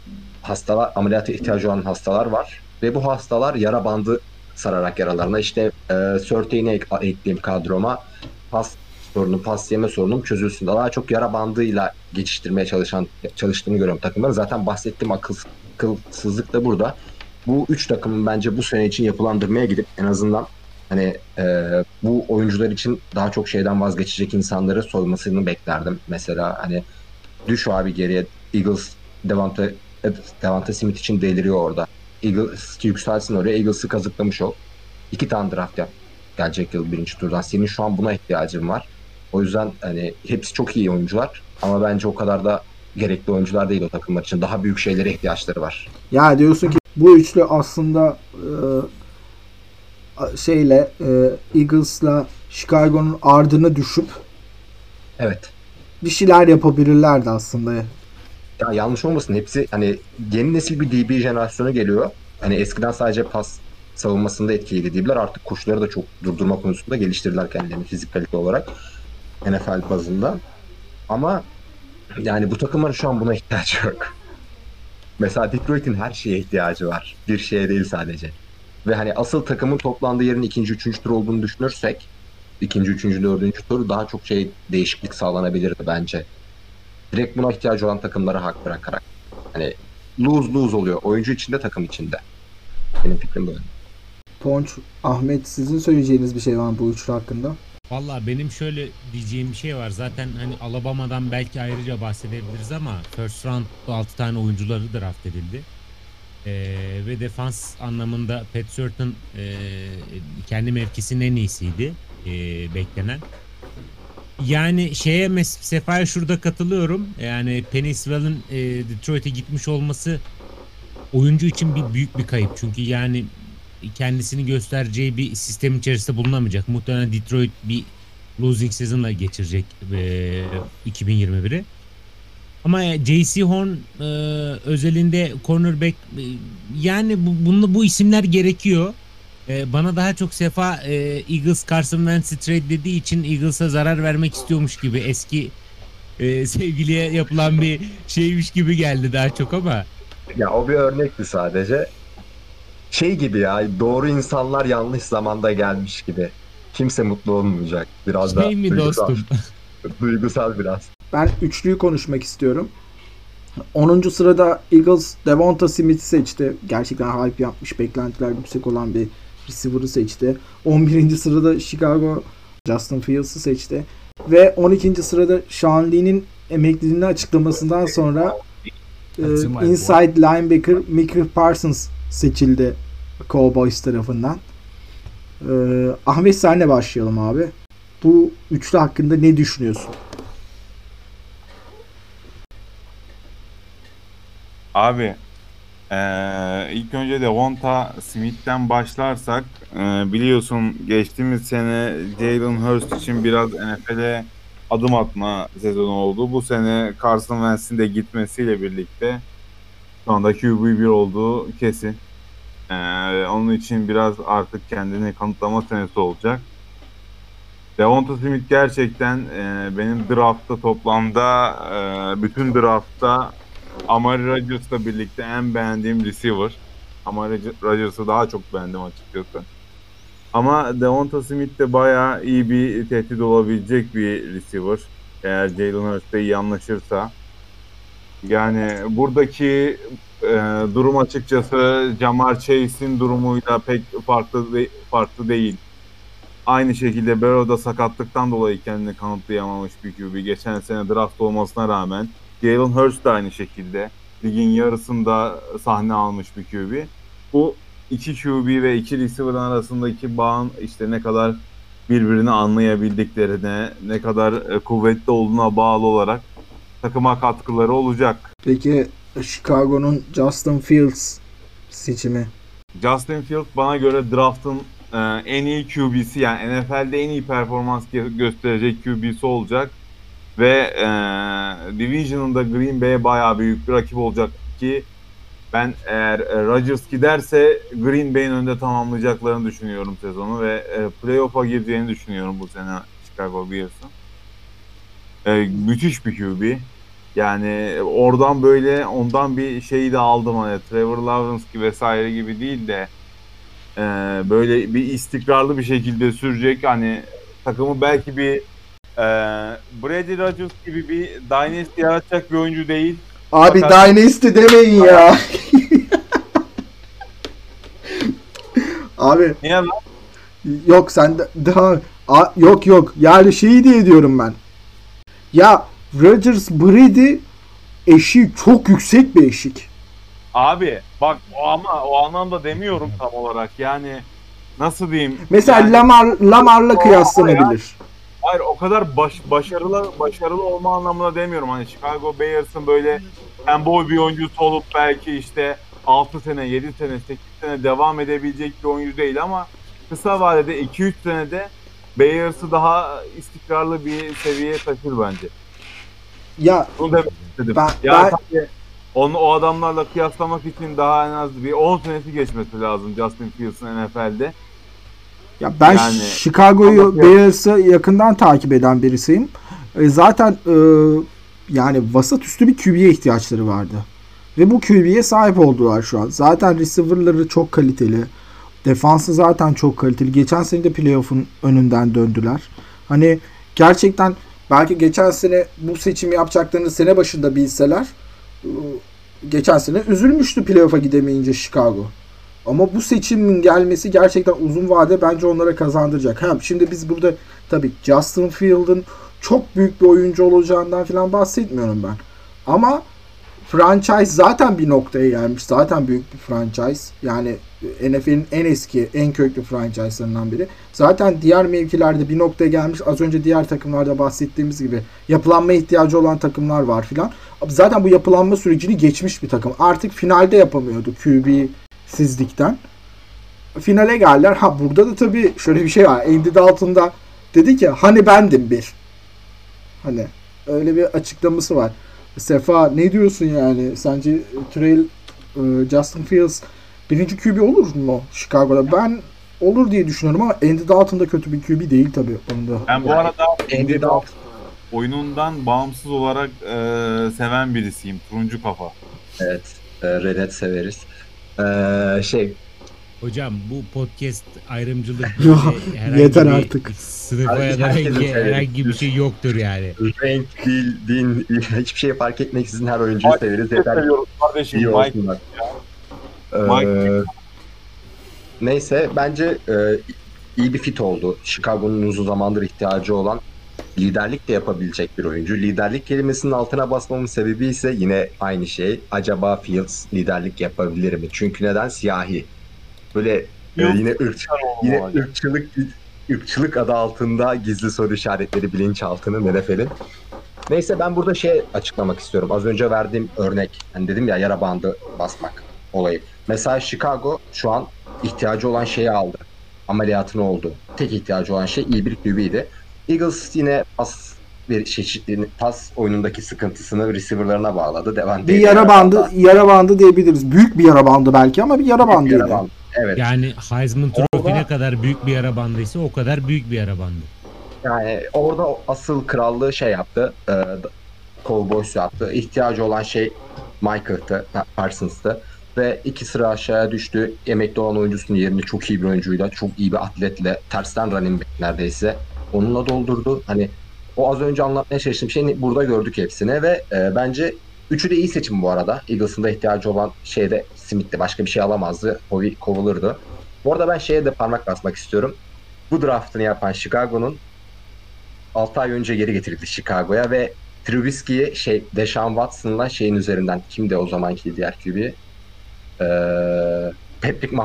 ihtiyacı olan hastalar var ve bu hastalar yara bandı sararak yaralarına. İşte Surtain'i ekleyeyim kadroma. Pas yeme sorunum çözülsün. Daha çok yara bandıyla geçiştirmeye çalıştığını görüyorum takımların. Zaten bahsettiğim akılsızlık da burada. Bu 3 takımın bence bu sene için yapılandırmaya gidip en azından hani bu oyuncular için daha çok şeyden vazgeçecek insanları soymasını beklerdim. Mesela hani düş abi geriye, Eagles Devonta Smith için deliriyor orada. Eagles yükselsin oraya, Eagles'ı kazıklamış ol. 2 tane draft yap. Gelecek yıl 1. turdan. Senin şu an buna ihtiyacın var. O yüzden hani hepsi çok iyi oyuncular ama bence o kadar da gerekli oyuncular değil o takımlar için. Daha büyük şeylere ihtiyaçları var. Ya diyorsun ki bu üçlü aslında Eagles'la Chicago'nun ardına düşüp evet, bir şeyler yapabilirlerdi aslında. Ya yanlış olmasın, hepsi hani yeni nesil bir DB jenerasyonu geliyor. Hani eskiden sadece pas savunmasında etkiliydi DB'ler, artık koşuları da çok durdurma konusunda geliştirdiler kendilerini fizikalite olarak NFL bazında. Ama yani bu takımların şu an buna ihtiyacı yok. Mesela Detroit'in her şeye ihtiyacı var. Bir şeye değil sadece. Ve hani asıl takımın toplandığı yerin 2. 3. tur olduğunu düşünürsek 2. 3. 4. tur daha çok şey değişiklik sağlanabilirdi bence. Direkt buna ihtiyacı olan takımlara hak bırakarak. Hani lose oluyor. Oyuncu içinde, takım içinde. Benim fikrim böyle. Ponç, Ahmet, sizin söyleyeceğiniz bir şey var bu üçlü hakkında? Valla benim şöyle diyeceğim bir şey var. Zaten hani Alabama'dan belki ayrıca bahsedebiliriz ama first round 6 tane oyuncuları draft edildi. Ve defans anlamında Pat Surtain kendi mevkisinin en iyisiydi beklenen. Yani Sefa'ya şurada katılıyorum. Yani Penei Sewell'in Detroit'e gitmiş olması oyuncu için büyük bir kayıp. Çünkü yani kendisini göstereceği bir sistem içerisinde bulunamayacak. Muhtemelen Detroit bir losing season'la geçirecek 2021'i. Ama J.C. Horn özelinde cornerback, yani bu isimler gerekiyor. Bana daha çok Sefa Eagles Carson Wentz'i trade dediği için Eagles'a zarar vermek istiyormuş gibi, eski sevgiliye yapılan bir şeymiş gibi geldi daha çok ama. Ya o bir örnekti sadece. Şey gibi ya, doğru insanlar yanlış zamanda gelmiş gibi. Kimse mutlu olmayacak. Biraz da duygusal. Duygusal biraz. Ben üçlüyü konuşmak istiyorum. 10. sırada Eagles Devonta Smith'i seçti. Gerçekten hype yapmış, beklentiler yüksek olan bir receiver'ı seçti. 11. sırada Chicago Justin Fields'ı seçti. Ve 12. sırada Sean Lee'nin emekliliğini açıklamasından sonra inside linebacker Micah Parsons seçildi Cowboys tarafından. Ahmet, senle başlayalım abi. Bu üçlü hakkında ne düşünüyorsun? Abi ilk önce Devonta Smith'ten başlarsak biliyorsun geçtiğimiz sene Jalen Hurst için biraz NFL'e adım atma sezonu oldu. Bu sene Carson Wentz'in de gitmesiyle birlikte şu anda QB1 olduğu kesin. Onun için biraz artık kendini kanıtlama senesi olacak. Devonta Smith gerçekten benim draftta toplamda bütün draftta Amari Rodgers'la birlikte en beğendiğim receiver. Amari Rodgers'ı daha çok beğendim açıkçası. Ama Devonta Smith de bayağı iyi bir tehdit olabilecek bir receiver. Eğer Jalen Hurst'la iyi anlaşırsa. Yani buradaki durum açıkçası Jamar Chase'in durumuyla pek farklı değil. Aynı şekilde Burrow'da sakatlıktan dolayı kendini kanıtlayamamış bir QB. Geçen sene draft olmasına rağmen. Jalen Hurst da aynı şekilde. Ligin yarısında sahne almış bir QB. Bu iki QB ve iki receiver arasındaki bağın işte ne kadar birbirini anlayabildiklerine, ne kadar kuvvetli olduğuna bağlı olarak takıma katkıları olacak. Peki Chicago'nun Justin Fields seçimi? Justin Fields bana göre draft'ın en iyi QB'si, yani NFL'de en iyi performans gösterecek QB'si olacak. Ve Division'ında Green Bay'e bayağı büyük bir rakip olacak ki ben eğer Rodgers giderse Green Bay'in önünde tamamlayacaklarını düşünüyorum sezonu ve playoff'a gireceğini düşünüyorum bu sene Chicago Bears'ın. Müthiş bir QB. Yani oradan böyle ondan bir şeyi de aldım, hani Trevor Lawrence gibi vesaire gibi değil de böyle bir istikrarlı bir şekilde sürecek, hani takımı belki bir Brady Rodgers gibi bir Dynasty yaratacak bir oyuncu değil. Abi fakat... Dynasty demeyin ya. Abi. Niye lan? Yok sen de, daha yok yani şeyi diye diyorum ben. Ya Rodgers Brady eşiği çok yüksek bir eşik. Abi bak ama o anlamda demiyorum tam olarak, yani nasıl diyeyim? Mesela yani, Lamar'la kıyaslanabilir. Hayır, o kadar başarılı olma anlamına demiyorum. Hani Chicago Bears'ın böyle hem boy bir oyuncusu olup belki işte 6 sene, 7 sene, 8 sene devam edebilecek bir oyuncu değil ama kısa vadede 2-3 senede Bears'ı daha istikrarlı bir seviyeye taşır bence. Ya bunu da istedim. O adamlarla kıyaslamak için daha en az bir 10 senesi geçmesi lazım Justin Fields'ın NFL'de. Ya ben yani, Chicago'yu Bears'ı yakından takip eden birisiyim. Zaten yani vasat üstü bir QB'ye ihtiyaçları vardı. Ve bu QB'ye sahip oldular şu an. Zaten receiver'ları çok kaliteli. Defansı zaten çok kaliteli. Geçen sene de playoff'un önünden döndüler. Hani gerçekten belki geçen sene bu seçimi yapacaklarını sene başında bilseler geçen sene üzülmüştü playoff'a gidemeyince Chicago. Ama bu seçimin gelmesi gerçekten uzun vade bence onlara kazandıracak. Hem şimdi biz burada tabii Justin Fields'ın çok büyük bir oyuncu olacağından falan bahsetmiyorum ben. Ama franchise zaten bir noktaya gelmiş. Zaten büyük bir franchise. Yani NFL'in en eski, en köklü franchise'larından biri. Zaten diğer mevkilerde bir noktaya gelmiş. Az önce diğer takımlarda bahsettiğimiz gibi yapılanma ihtiyacı olan takımlar var filan. Zaten bu yapılanma sürecini geçmiş bir takım. Artık finalde yapamıyordu QB sizlikten. Finale geldiler. Ha burada da tabii şöyle bir şey var. Andy Dalton'da dedi ki hani bendim bir. Hani öyle bir açıklaması var. Sefa ne diyorsun yani? Sence Justin Fields birinci QB olur mu Chicago'da? Ben olur diye düşünüyorum ama Andy Dalton da kötü bir QB değil tabii. Onda. Ben bu arada Andy Dalton oyunundan bağımsız olarak seven birisiyim. Turuncu kafa. Evet. Red Hat severiz. Hocam bu podcast ayrımcılık yeter artık. Sınıfa ya da herhangi bir şey yoktur yani. Renk, dil, din, hiçbir şey fark etmeksizin her oyuncuyu severiz. Yeter. İyi olsunlar. Neyse bence iyi bir fit oldu. Chicago'nun uzun zamandır ihtiyacı olan liderlik de yapabilecek bir oyuncu. Liderlik kelimesinin altına basmamın sebebi ise yine aynı şey. Acaba Fields liderlik yapabilir mi? Çünkü neden? Siyahi. Böyle ırkçılık adı altında gizli soru işaretleri bilinçaltının NFL'in. Neyse ben burada şey açıklamak istiyorum. Az önce verdiğim örnek. Hani dedim ya yara bandı basmak olayı. Mesela Chicago şu an ihtiyacı olan şeyi aldı. Ameliyatını oldu. Tek ihtiyacı olan şey iyi bir QB'ydi. Eagles yine pas oyunundaki sıkıntısını receiver'larına bağladı. Bir yara bandı diyebiliriz. Büyük bir yara bandı belki ama bir yara bandıydı. Evet. Yani Heisman Trophy ne kadar büyük bir yara bandıysa o kadar büyük bir yara bandı. Yani orada asıl krallığı şey yaptı. Cowboys yaptı. İhtiyacı olan şey Parsons'tı. Ve 2 sıra aşağıya düştü. Emekli olan oyuncusunun yerini çok iyi bir oyuncuyla, çok iyi bir atletle, tersten running back neredeyse onunla doldurdu. Hani o az önce anlatmaya çalıştığım şeyi burada gördük hepsine ve bence üçü de iyi seçim bu arada. Eagles'ın da ihtiyacı olan şey de Smith'ti. Başka bir şey alamazdı. Kovulurdu. Bu arada ben şeye de parmak basmak istiyorum. Bu draftını yapan Chicago'nun 6 ay önce geri getirildi Chicago'ya ve Trubisky'yi Deshaun Watson'la şeyin üzerinden kimdi o zamanki diğer QB'yi? Patrick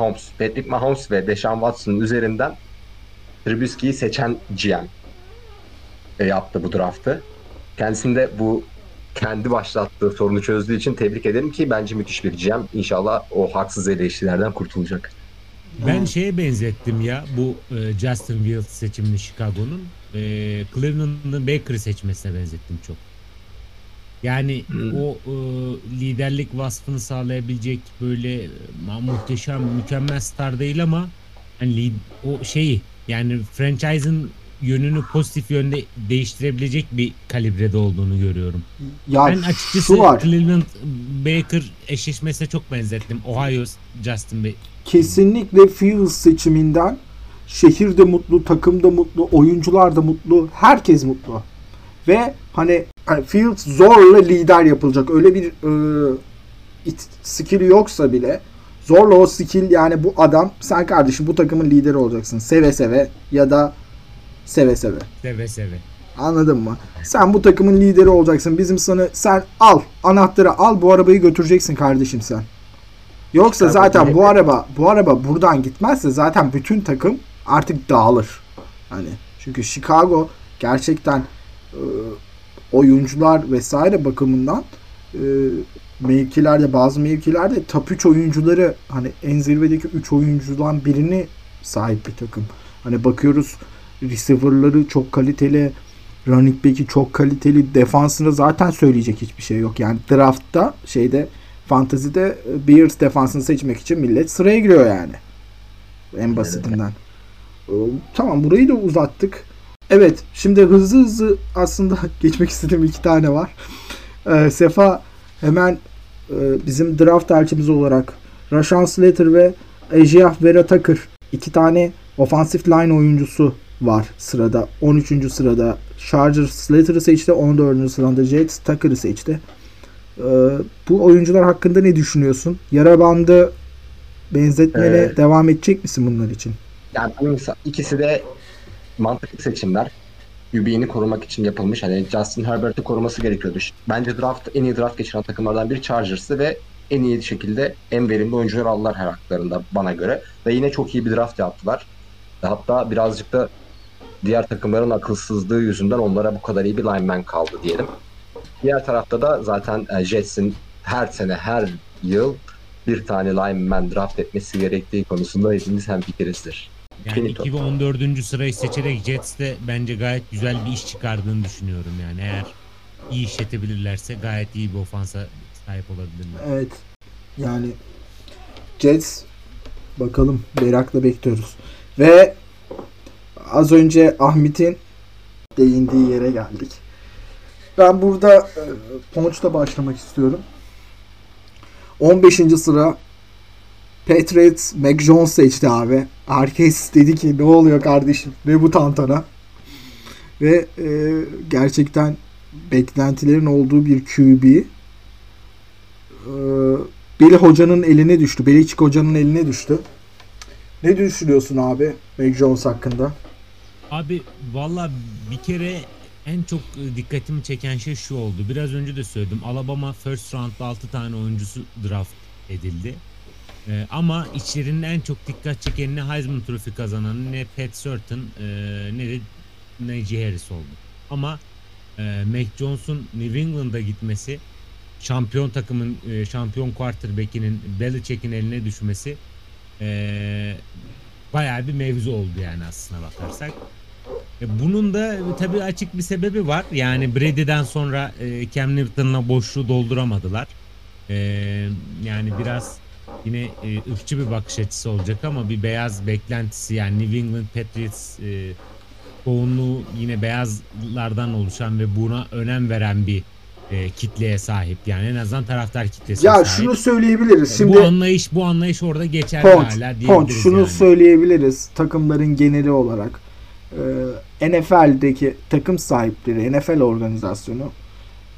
Mahomes ve Deshaun Watson'ın üzerinden Trubisky'yi seçen GM yaptı bu draftı. Kendisini de bu kendi başlattığı sorunu çözdüğü için tebrik ederim ki bence müthiş bir GM. İnşallah o haksız eleştirilerden kurtulacak. Ben şeye benzettim ya bu Justin Fields seçimini Chicago'nun Cleveland'ın Baker'ı seçmesine benzettim çok. Yani o liderlik vasfını sağlayabilecek böyle muhteşem, mükemmel star değil ama hani o şeyi yani franchise'ın yönünü pozitif yönde değiştirebilecek bir kalibrede olduğunu görüyorum. Ya ben açıkçası Cleveland Baker eşleşmesine çok benzettim. Ohio Justin Bey. Kesinlikle Fields seçiminden şehir de mutlu, takım da mutlu, oyuncular da mutlu, herkes mutlu. Ve hani Fields zorla lider yapılacak. Öyle bir skill yoksa bile zorla o skill yani bu adam sen kardeşim bu takımın lideri olacaksın. Seve seve ya da seve seve. Seve seve. Anladın mı? Sen bu takımın lideri olacaksın. Sen al anahtarı al bu arabayı götüreceksin kardeşim sen. Yoksa işte zaten bu araba buradan gitmezse zaten bütün takım artık dağılır. Hani çünkü Chicago gerçekten oyuncular vesaire bakımından bazı mevkilerde top 3 oyuncuları hani en zirvedeki 3 oyuncudan birini sahip bir takım. Hani bakıyoruz receiver'ları çok kaliteli, running back'i çok kaliteli, defansına zaten söyleyecek hiçbir şey yok. Yani draftta fantazide Bears defansını seçmek için millet sıraya giriyor yani. En basitinden. Tamam burayı da uzattık. Evet, şimdi hızlı aslında geçmek istediğim 2 tane var. Sefa hemen bizim draft elçimiz olarak Rashan Slater ve Ejiyah Vera Tucker 2 tane offensive line oyuncusu var sırada. 13. sırada Chargers Slater'ı seçti. 14. sırada Jets Tucker'ı seçti. Bu oyuncular hakkında ne düşünüyorsun? Yara bandı benzetmene devam edecek misin bunlar için? Yani ikisi de mantıklı seçimler. QB'ni korumak için yapılmış. Hani Justin Herbert'i koruması gerekiyordu. Bence en iyi draft geçiren takımlardan biri Chargers'ı ve en iyi şekilde en verimli oyuncuları aldılar her haklarında bana göre. Ve yine çok iyi bir draft yaptılar. Hatta birazcık da diğer takımların akılsızlığı yüzünden onlara bu kadar iyi bir lineman kaldı diyelim. Diğer tarafta da zaten Jets'in her sene, her yıl bir tane lineman draft etmesi gerektiği konusunda hepimiz hemfikirizdir. Yani 2014. sırayı seçerek Jets de bence gayet güzel bir iş çıkardığını düşünüyorum yani eğer iyi işletebilirlerse gayet iyi bir ofansa sahip olabilirler. Evet yani Jets bakalım merakla bekliyoruz ve az önce Ahmet'in değindiği yere geldik. Ben burada Ponç'la başlamak istiyorum. 15. sıra Patriots Mac Jones seçti abi. Herkes dedi ki ne oluyor kardeşim? Ne bu tantana? Ve gerçekten beklentilerin olduğu bir QB. Beli hocanın eline düştü. Belichick hocanın eline düştü. Ne düşünüyorsun abi Mac Jones hakkında? Abi valla bir kere en çok dikkatimi çeken şey şu oldu. Biraz önce de söyledim. Alabama first round'da 6 tane oyuncusu draft edildi. Ama içlerinde en çok dikkat çeken ne Heisman Trophy kazananı ne Pat Surtain ne de Najee Harris oldu. Ama Mac Jones'un New England'a gitmesi, şampiyon takımın, şampiyon quarterback'inin Belichick'in eline düşmesi bayağı bir mevzu oldu yani aslına bakarsak. Bunun da tabii açık bir sebebi var. Yani Brady'den sonra Cam Newton'la boşluğu dolduramadılar. Yani biraz yine ırkçı bir bakış açısı olacak ama bir beyaz beklentisi, yani New England Patriots çoğunluğu yine beyazlardan oluşan ve buna önem veren bir kitleye sahip. Yani en azından taraftar kitlesi. Ya sahip. Şunu söyleyebiliriz. Şimdi bu anlayış orada geçerli hala diyebiliriz. Şunu yani söyleyebiliriz takımların geneli olarak. NFL'deki takım sahipleri, NFL organizasyonu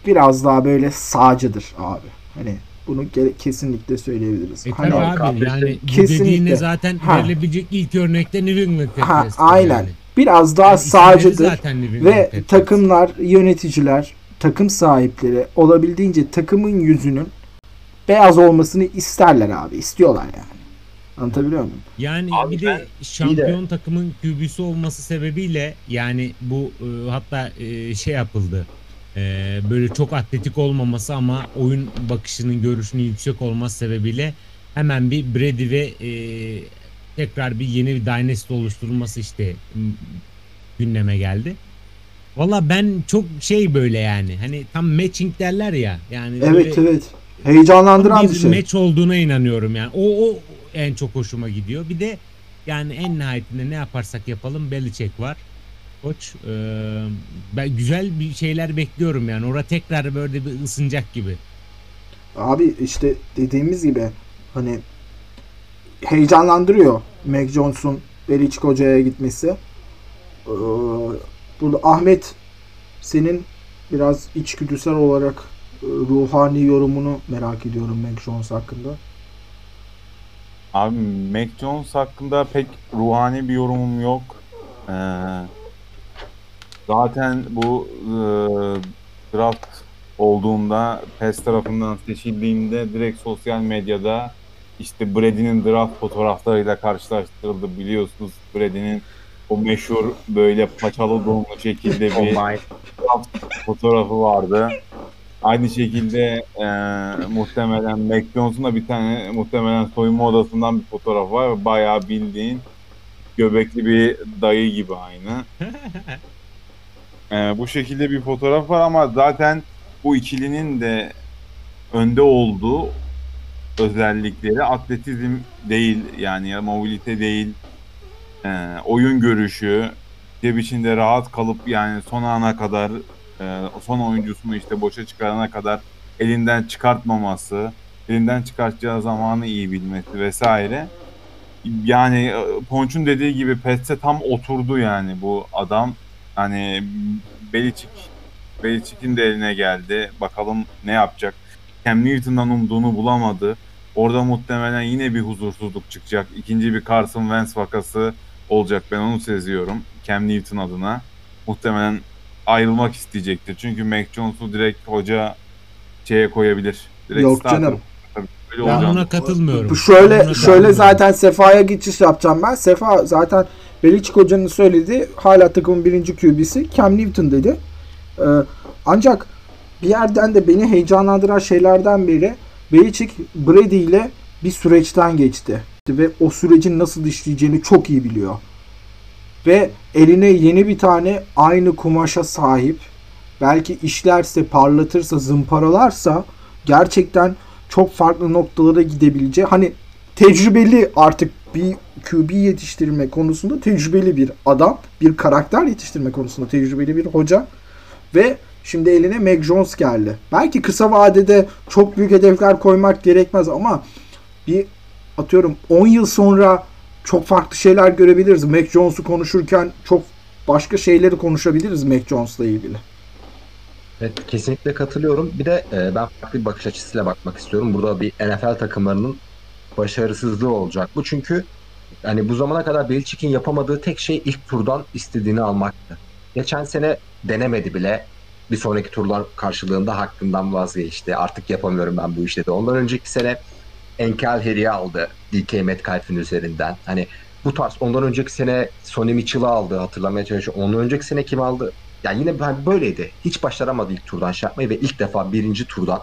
biraz daha böyle sağcıdır abi. Hani bunu kesinlikle söyleyebiliriz. Hani abi yani kesinlikle. Bu dediğine zaten verilebilecek ilk örnekte New England Patriots. Aynen. Yani. Biraz daha yani sağcıdır ve takımlar, yöneticiler, takım sahipleri olabildiğince takımın yüzünün beyaz olmasını isterler abi. İstiyorlar yani. Anlatabiliyor muyum? Yani abi bir de şampiyon takımın QB'si olması sebebiyle yani bu hatta şey yapıldı. Böyle çok atletik olmaması ama oyun bakışının, görüşünün yüksek olması sebebiyle hemen bir Brady ve tekrar bir yeni bir dynasty oluşturulması işte gündeme geldi. Valla ben çok şey böyle yani hani tam matching derler ya. Yani evet. Heyecanlandıran bir şey. Match olduğuna inanıyorum yani. O en çok hoşuma gidiyor. Bir de yani en nihayetinde ne yaparsak yapalım Belichick var. Koç. Ben güzel bir şeyler bekliyorum yani. Orada tekrar böyle bir ısınacak gibi. Abi işte dediğimiz gibi hani heyecanlandırıyor Mac Jones'un Belichick hocaya gitmesi. Burada Ahmet senin biraz içgüdüsel olarak ruhani yorumunu merak ediyorum Mac Jones hakkında. Abi Mac Jones hakkında pek ruhani bir yorumum yok. Zaten bu draft olduğunda, PES tarafından seçildiğinde direkt sosyal medyada işte Brady'nin draft fotoğraflarıyla karşılaştırıldı. Biliyorsunuz Brady'nin o meşhur böyle paçalı donlu şekilde bir draft fotoğrafı vardı. Aynı şekilde muhtemelen Mac Jones'un da bir tane muhtemelen soyunma odasından bir fotoğraf var. Bayağı bildiğin göbekli bir dayı gibi aynı. Bu şekilde bir fotoğraf var ama zaten bu ikilinin de önde olduğu özellikleri atletizm değil yani mobilite değil, oyun görüşü, cep içinde rahat kalıp yani son ana kadar son oyuncusunu işte boşa çıkarana kadar elinden çıkartmaması, elinden çıkartacağı zamanı iyi bilmesi vesaire. Yani Ponç'un dediği gibi Pets'e tam oturdu yani bu adam. Hani Belichick'in de eline geldi. Bakalım ne yapacak. Cam Newton'dan umduğunu bulamadı. Orada muhtemelen yine bir huzursuzluk çıkacak. İkinci bir Carson Wentz vakası olacak. Ben onu seziyorum. Cam Newton adına. Muhtemelen ayrılmak isteyecektir. Çünkü Mac Jones'u direkt hoca şeye koyabilir. Direkt yok canım. Ben buna katılmıyorum. Şöyle zaten Sefa'ya geçiş yapacağım ben. Sefa zaten Belichick hocanın söyledi. Hala takımın birinci QB'si Cam Newton dedi. Ancak bir yerden de beni heyecanlandıran şeylerden biri Belichick Brady ile bir süreçten geçti. Ve o sürecin nasıl işleyeceğini çok iyi biliyor. Ve eline yeni bir tane aynı kumaşa sahip. Belki işlerse, parlatırsa, zımparalarsa gerçekten çok farklı noktalara gidebileceği. Hani tecrübeli artık bir QB yetiştirme konusunda tecrübeli bir adam. Bir karakter yetiştirme konusunda tecrübeli bir hoca. Ve şimdi eline Mac Jones geldi. Belki kısa vadede çok büyük hedefler koymak gerekmez ama bir atıyorum 10 yıl sonra çok farklı şeyler görebiliriz. Mac Jones'u konuşurken çok başka şeyleri konuşabiliriz Mac Jones'la ilgili. Evet, kesinlikle katılıyorum. Bir de ben farklı bir bakış açısıyla bakmak istiyorum. Burada bir NFL takımlarının başarısızlığı olacak bu. Çünkü hani bu zamana kadar Belichick'in yapamadığı tek şey ilk turdan istediğini almaktı. Geçen sene denemedi bile. Bir sonraki turlar karşılığında hakkından vazgeçti. Artık yapamıyorum ben bu işleri. Ondan önceki sene Enkelheri'yi aldı DK Metcalf'in üzerinden. Hani bu tarz, ondan önceki sene Sonny Mitchell'ı aldı, hatırlamaya çalışıyorum. Ondan önceki sene kim aldı? Yani yine böyleydi. Hiç başaramadı ilk turdan şey yapmayı ve ilk defa birinci turdan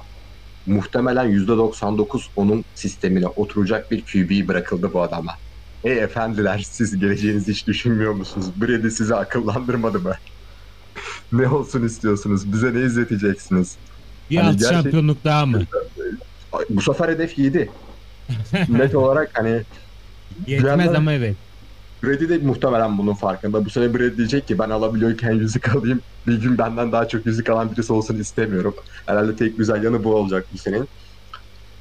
muhtemelen %99 onun sistemine oturacak bir QB bırakıldı bu adama. Ey efendiler, siz geleceğinizi hiç düşünmüyor musunuz? Brady sizi akıllandırmadı mı? Ne olsun istiyorsunuz? Bize ne izleteceksiniz? Bir hani alt şampiyonluk daha mı? Bu sefer hedef 7. Net olarak hani yetmez ama evet. Brady de muhtemelen bunun farkında. Bu sene Brady diyecek ki ben alabiliyorken yüzük alayım. Bir gün benden daha çok yüzük alan birisi olsun istemiyorum. Herhalde tek güzel yanı bu olacak bu senin.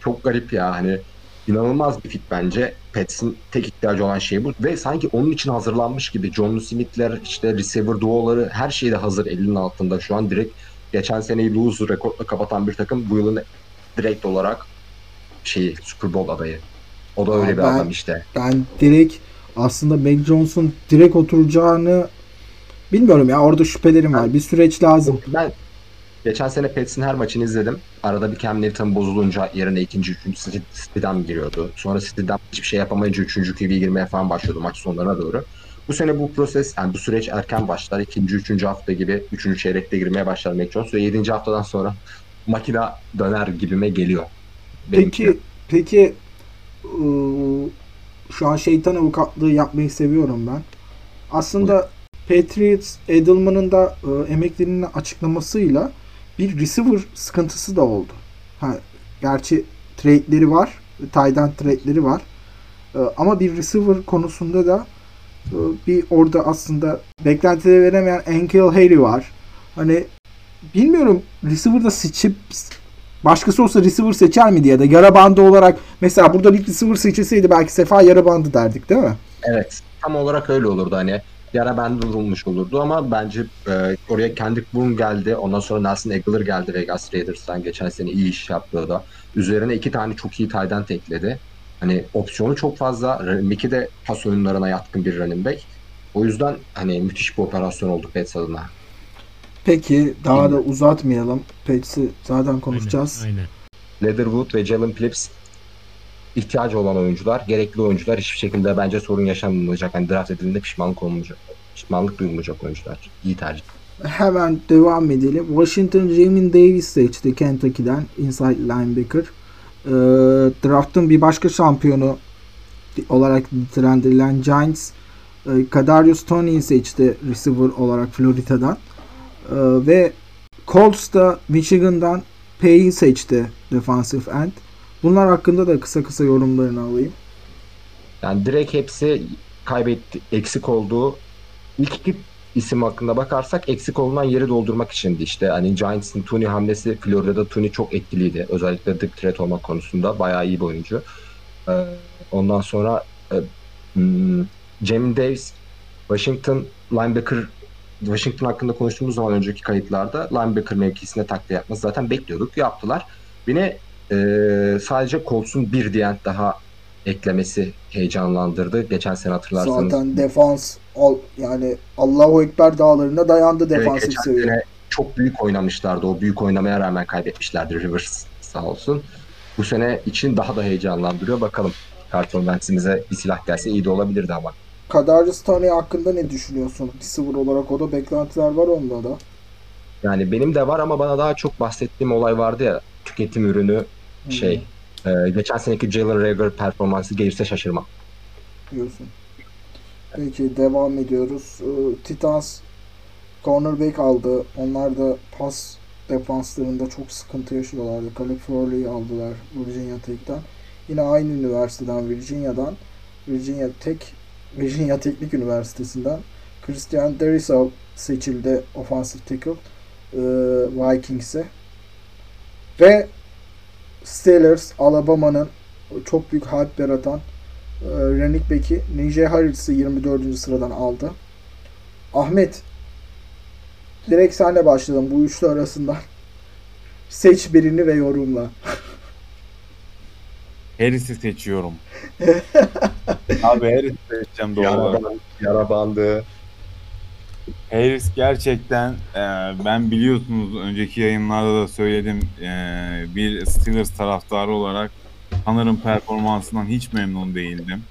Çok garip ya hani. İnanılmaz bir fit bence. Pets'in tek ihtiyacı olan şey bu. Ve sanki onun için hazırlanmış gibi. John Smith'ler, işte receiver duoları, her şey de hazır elinin altında. Şu an direkt geçen seneyi loser rekorla kapatan bir takım. Bu yılın direkt olarak şeyi, Super Bowl adayı. O da öyle bir adam işte. Ben direkt aslında Mac Jones'un direkt oturacağını bilmiyorum ya. Orada şüphelerim var. Bir süreç lazım. Ben geçen sene Pets'in her maçını izledim. Arada bir Cam Newton bozulunca yerine ikinci, üçüncü City'den giriyordu. Sonra City'den hiçbir şey yapamayınca üçüncü QB'ye girmeye falan başlıyordu maç sonlarına doğru. Bu sene bu proses, yani bu süreç erken başlar. İkinci, üçüncü hafta gibi, üçüncü çeyrekte girmeye başlar Mac Jones. Ve yedinci haftadan sonra makina döner gibime geliyor. Peki şu an şeytan avukatlığı yapmayı seviyorum ben. Aslında Patriots, Edelman'ın da emekliliğinin açıklamasıyla bir receiver sıkıntısı da oldu. Gerçi trade'leri var. Tight end trade'leri var. Ama bir receiver konusunda da bir orada aslında beklentileri veremeyen Enkelheri var. Hani bilmiyorum, receiver'da seçip başkası olsa receiver seçer miydi ya da yara bandı olarak mesela burada bir receiver seçilseydi belki Sefa yara bandı derdik değil mi? Evet. Tam olarak öyle olurdu hani. Yara bende vurulmuş olurdu ama bence oraya Kendrick Bourne geldi. Ondan sonra Nelson Aguilar geldi Vegas Raiders'tan. Geçen sene iyi iş yaptı o da. Üzerine iki tane çok iyi tight end ekledi. Hani opsiyonu çok fazla. Mickey de pas oyunlarına yatkın bir running back. O yüzden hani müthiş bir operasyon oldu Pets adına. Peki daha da uzatmayalım. Pets'i zaten konuşacağız. Aynen. Leatherwood ve Jalen Phillips ihtiyacı olan oyuncular, gerekli oyuncular, hiçbir şekilde bence sorun yaşanmayacak. Yani draft edildiğinde pişmanlık duyulmayacak oyuncular. İyi tercih. Hemen devam edelim. Washington Jamin Davis seçti Kentucky'den. Inside linebacker. Draft'ın bir başka şampiyonu olarak nitelendirilen Giants Kadarius Toney'i seçti receiver olarak Florida'dan. Ve Colts da Michigan'dan Paye'yi seçti defensive end. Bunlar hakkında da kısa yorumlarını alayım. Yani direkt hepsi eksik olduğu ilk iki isim hakkında bakarsak eksik olunan yeri doldurmak içindi işte. Hani Giants'ın Toney hamlesi, Florida'da Toney çok etkiliydi. Özellikle dik threat olma konusunda bayağı iyi bir oyuncu. Ondan sonra Jamin Davis, Washington linebacker, Washington hakkında konuştuğumuz zaman önceki kayıtlarda linebacker mevkisine takviye yapması zaten bekliyorduk. Yaptılar. Yine sadece Colts'un bir diyent daha eklemesi heyecanlandırdı. Geçen sene hatırlarsanız. Zaten defans yani Allahu Ekber dağlarına dayandı defansif seviye. Evet, çok büyük oynamışlardı. O büyük oynamaya rağmen kaybetmişlerdi Rivers sağ olsun. Bu sene için daha da heyecanlandırıyor. Bakalım Carlton Wentz'imize bir silah gelse iyi de olabilirdi ama. Kadarius Toney hakkında ne düşünüyorsun? Receiver olarak o da beklentiler var onda da. Yani benim de var ama bana daha çok bahsettiğim olay vardı ya. Tüketim ürünü geçen seneki Jalen Rager performansı gelirse şaşırmam. Diyorsun. Peki devam ediyoruz. Titans cornerback aldı. Onlar da pas defanslarında çok sıkıntı yaşıyorlardı. Caleb Farley'i aldılar Virginia Tech'ten. Yine aynı üniversiteden Virginia Teknik Üniversitesi'nden Christian Darrisaw seçildi offensive tackle Vikings'e. Ve Steelers Alabama'nın çok büyük hype yaratan running back'i Najee Harris'i 24. sıradan aldı. Ahmet, direkt senle başladım bu üçlü arasından. Seç birini ve yorumla. Harris'i seçiyorum. Abi Harris'i seçeceğim doğru. Yara bandı. Harris gerçekten ben biliyorsunuz önceki yayınlarda da söyledim, bir Steelers taraftarı olarak Hunter'ın performansından hiç memnun değildim.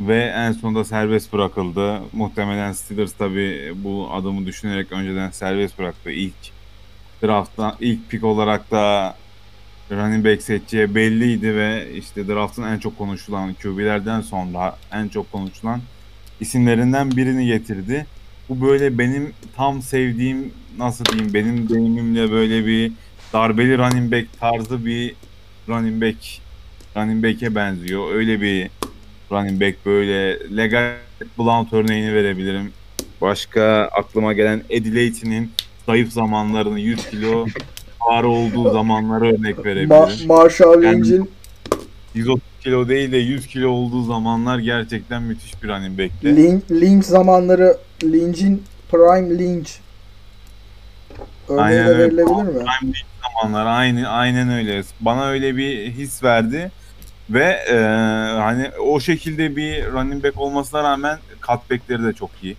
Ve en sonunda serbest bırakıldı. Muhtemelen Steelers tabii bu adımı düşünerek önceden serbest bıraktı. İlk draft'tan ilk pick olarak da running back seçeceği belliydi ve işte draft'ın en çok konuşulan QB'lerden sonra en çok konuşulan isimlerinden birini getirdi. Bu böyle benim tam sevdiğim, nasıl diyeyim, benim deneyimimle böyle bir darbeli running back tarzı bir running back'e benziyor. Öyle bir running back, böyle Legal Blount örneğini verebilirim. Başka aklıma gelen Edilate'nin zayıf zamanlarını, 100 kilo ağır olduğu zamanları örnek verebilirim. Marshall Lynch'in 130 kilo değil de 100 kilo olduğu zamanlar gerçekten müthiş bir running back'ti. Lynch zamanları, Lynch'in prime Lynch örneği de verilebilir mi? Prime Lynch zamanları aynen öyle. Bana öyle bir his verdi. Ve hani o şekilde bir running back olmasına rağmen cutback'leri de çok iyi.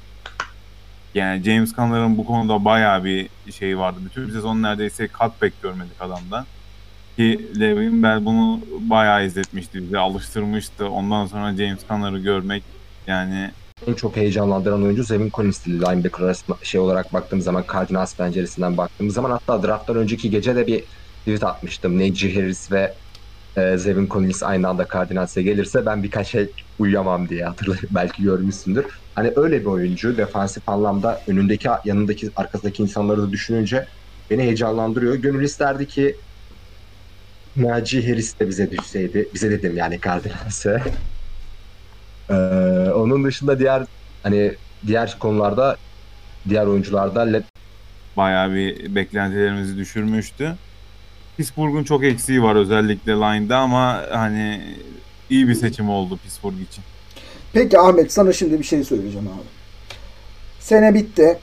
Yani James Conner'ın bu konuda bayağı bir şey vardı. Bütün sezon neredeyse cutback görmedik adamdan. Ki Levin Bell bunu bayağı izletmişti bize, alıştırmıştı. Ondan sonra James Conner'ı görmek yani... En çok heyecanlandıran oyuncu Zevin Collins'ti linebacker şey olarak baktığım zaman, Cardinals penceresinden baktığım zaman. Hatta drafttan önceki gece de bir tweet atmıştım. Najee Harris ve Zevin Collins aynı anda Cardinals'e gelirse ben birkaç şey uyuyamam diye hatırlayıp belki görmüşsündür. Hani öyle bir oyuncu, defansif anlamda önündeki, yanındaki, arkasındaki insanları da düşününce beni heyecanlandırıyor. Gönül isterdi ki Najee Harris de bize düşseydi. Bize dedim yani, Cardinals'e. Onun dışında diğer konularda, diğer oyuncularda bayağı bir beklentilerimizi düşürmüştü. Pittsburgh'un çok eksiği var özellikle line'da ama hani iyi bir seçim oldu Pittsburgh için. Peki Ahmet, sana şimdi bir şey söyleyeceğim abi. Sene bitti.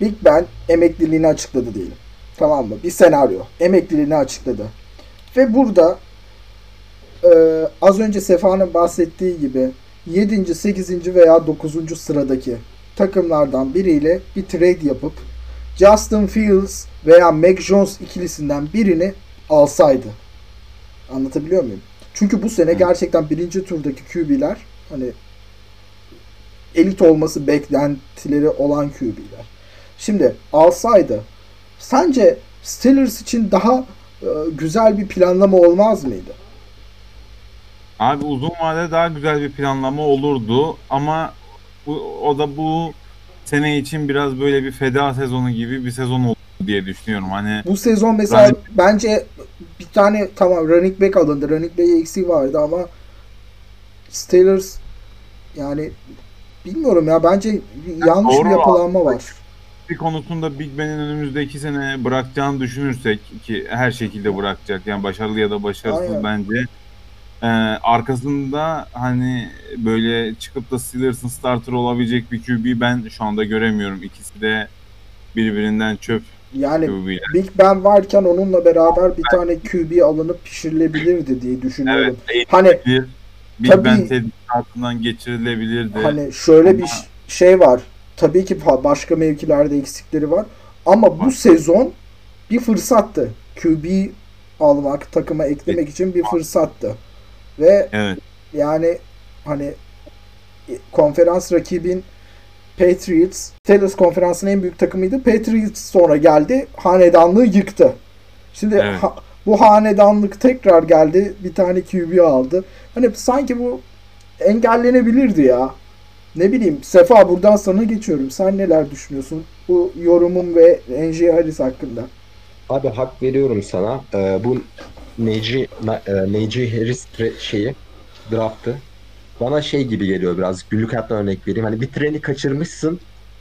Big Ben emekliliğini açıkladı diyelim. Tamam mı? Bir senaryo. Emekliliğini açıkladı. Ve burada az önce Sefa'nın bahsettiği gibi 7. 8. veya 9. sıradaki takımlardan biriyle bir trade yapıp Justin Fields veya Mac Jones ikilisinden birini alsaydı. Anlatabiliyor muyum? Çünkü bu sene gerçekten birinci turdaki QB'ler hani elit olması beklentileri olan QB'ler. Şimdi alsaydı, sence Steelers için daha güzel bir planlama olmaz mıydı? Abi uzun vadede daha güzel bir planlama olurdu ama bu sene için biraz böyle bir feda sezonu gibi bir sezon oldu diye düşünüyorum. Hani bu sezon mesela bence bir tane tamam running back alındı. Running back'e eksiği vardı ama Steelers yani bilmiyorum ya, bence yanlış bir yapılanma var. Bir konusunda Big Ben'in önümüzdeki sene bırakacağını düşünürsek, ki her şekilde bırakacak yani, başarılı ya da başarısız. Aynen. Bence arkasında hani böyle çıkıp da Steelers'ın starter olabilecek bir QB ben şu anda göremiyorum. İkisi de birbirinden çöp. Yani QB'ler. Big Ben varken onunla beraber bir tane QB alınıp pişirilebilirdi diye düşünüyorum. Evet, hani Big Ben tarafından geçirilebilirdi. Hani şöyle ama... bir şey var. Tabii ki başka mevkilerde eksikleri var ama bu sezon bir fırsattı. QB almak, takıma eklemek için bir fırsattı. Ve evet. Yani hani konferans rakibin Patriots, Steelers konferansının en büyük takımıydı. Patriots sonra geldi, hanedanlığı yıktı. Şimdi evet. Bu hanedanlık tekrar geldi, bir tane QB aldı. Hani sanki bu engellenebilirdi ya. Ne bileyim Sefa, buradan sana geçiyorum. Sen neler düşünüyorsun bu yorumun ve Najee Harris hakkında? Abi hak veriyorum sana. Bu Najee Harris şeyi, draftı bana şey gibi geliyor biraz, günlük hayattan örnek vereyim. Hani bir treni kaçırmışsın,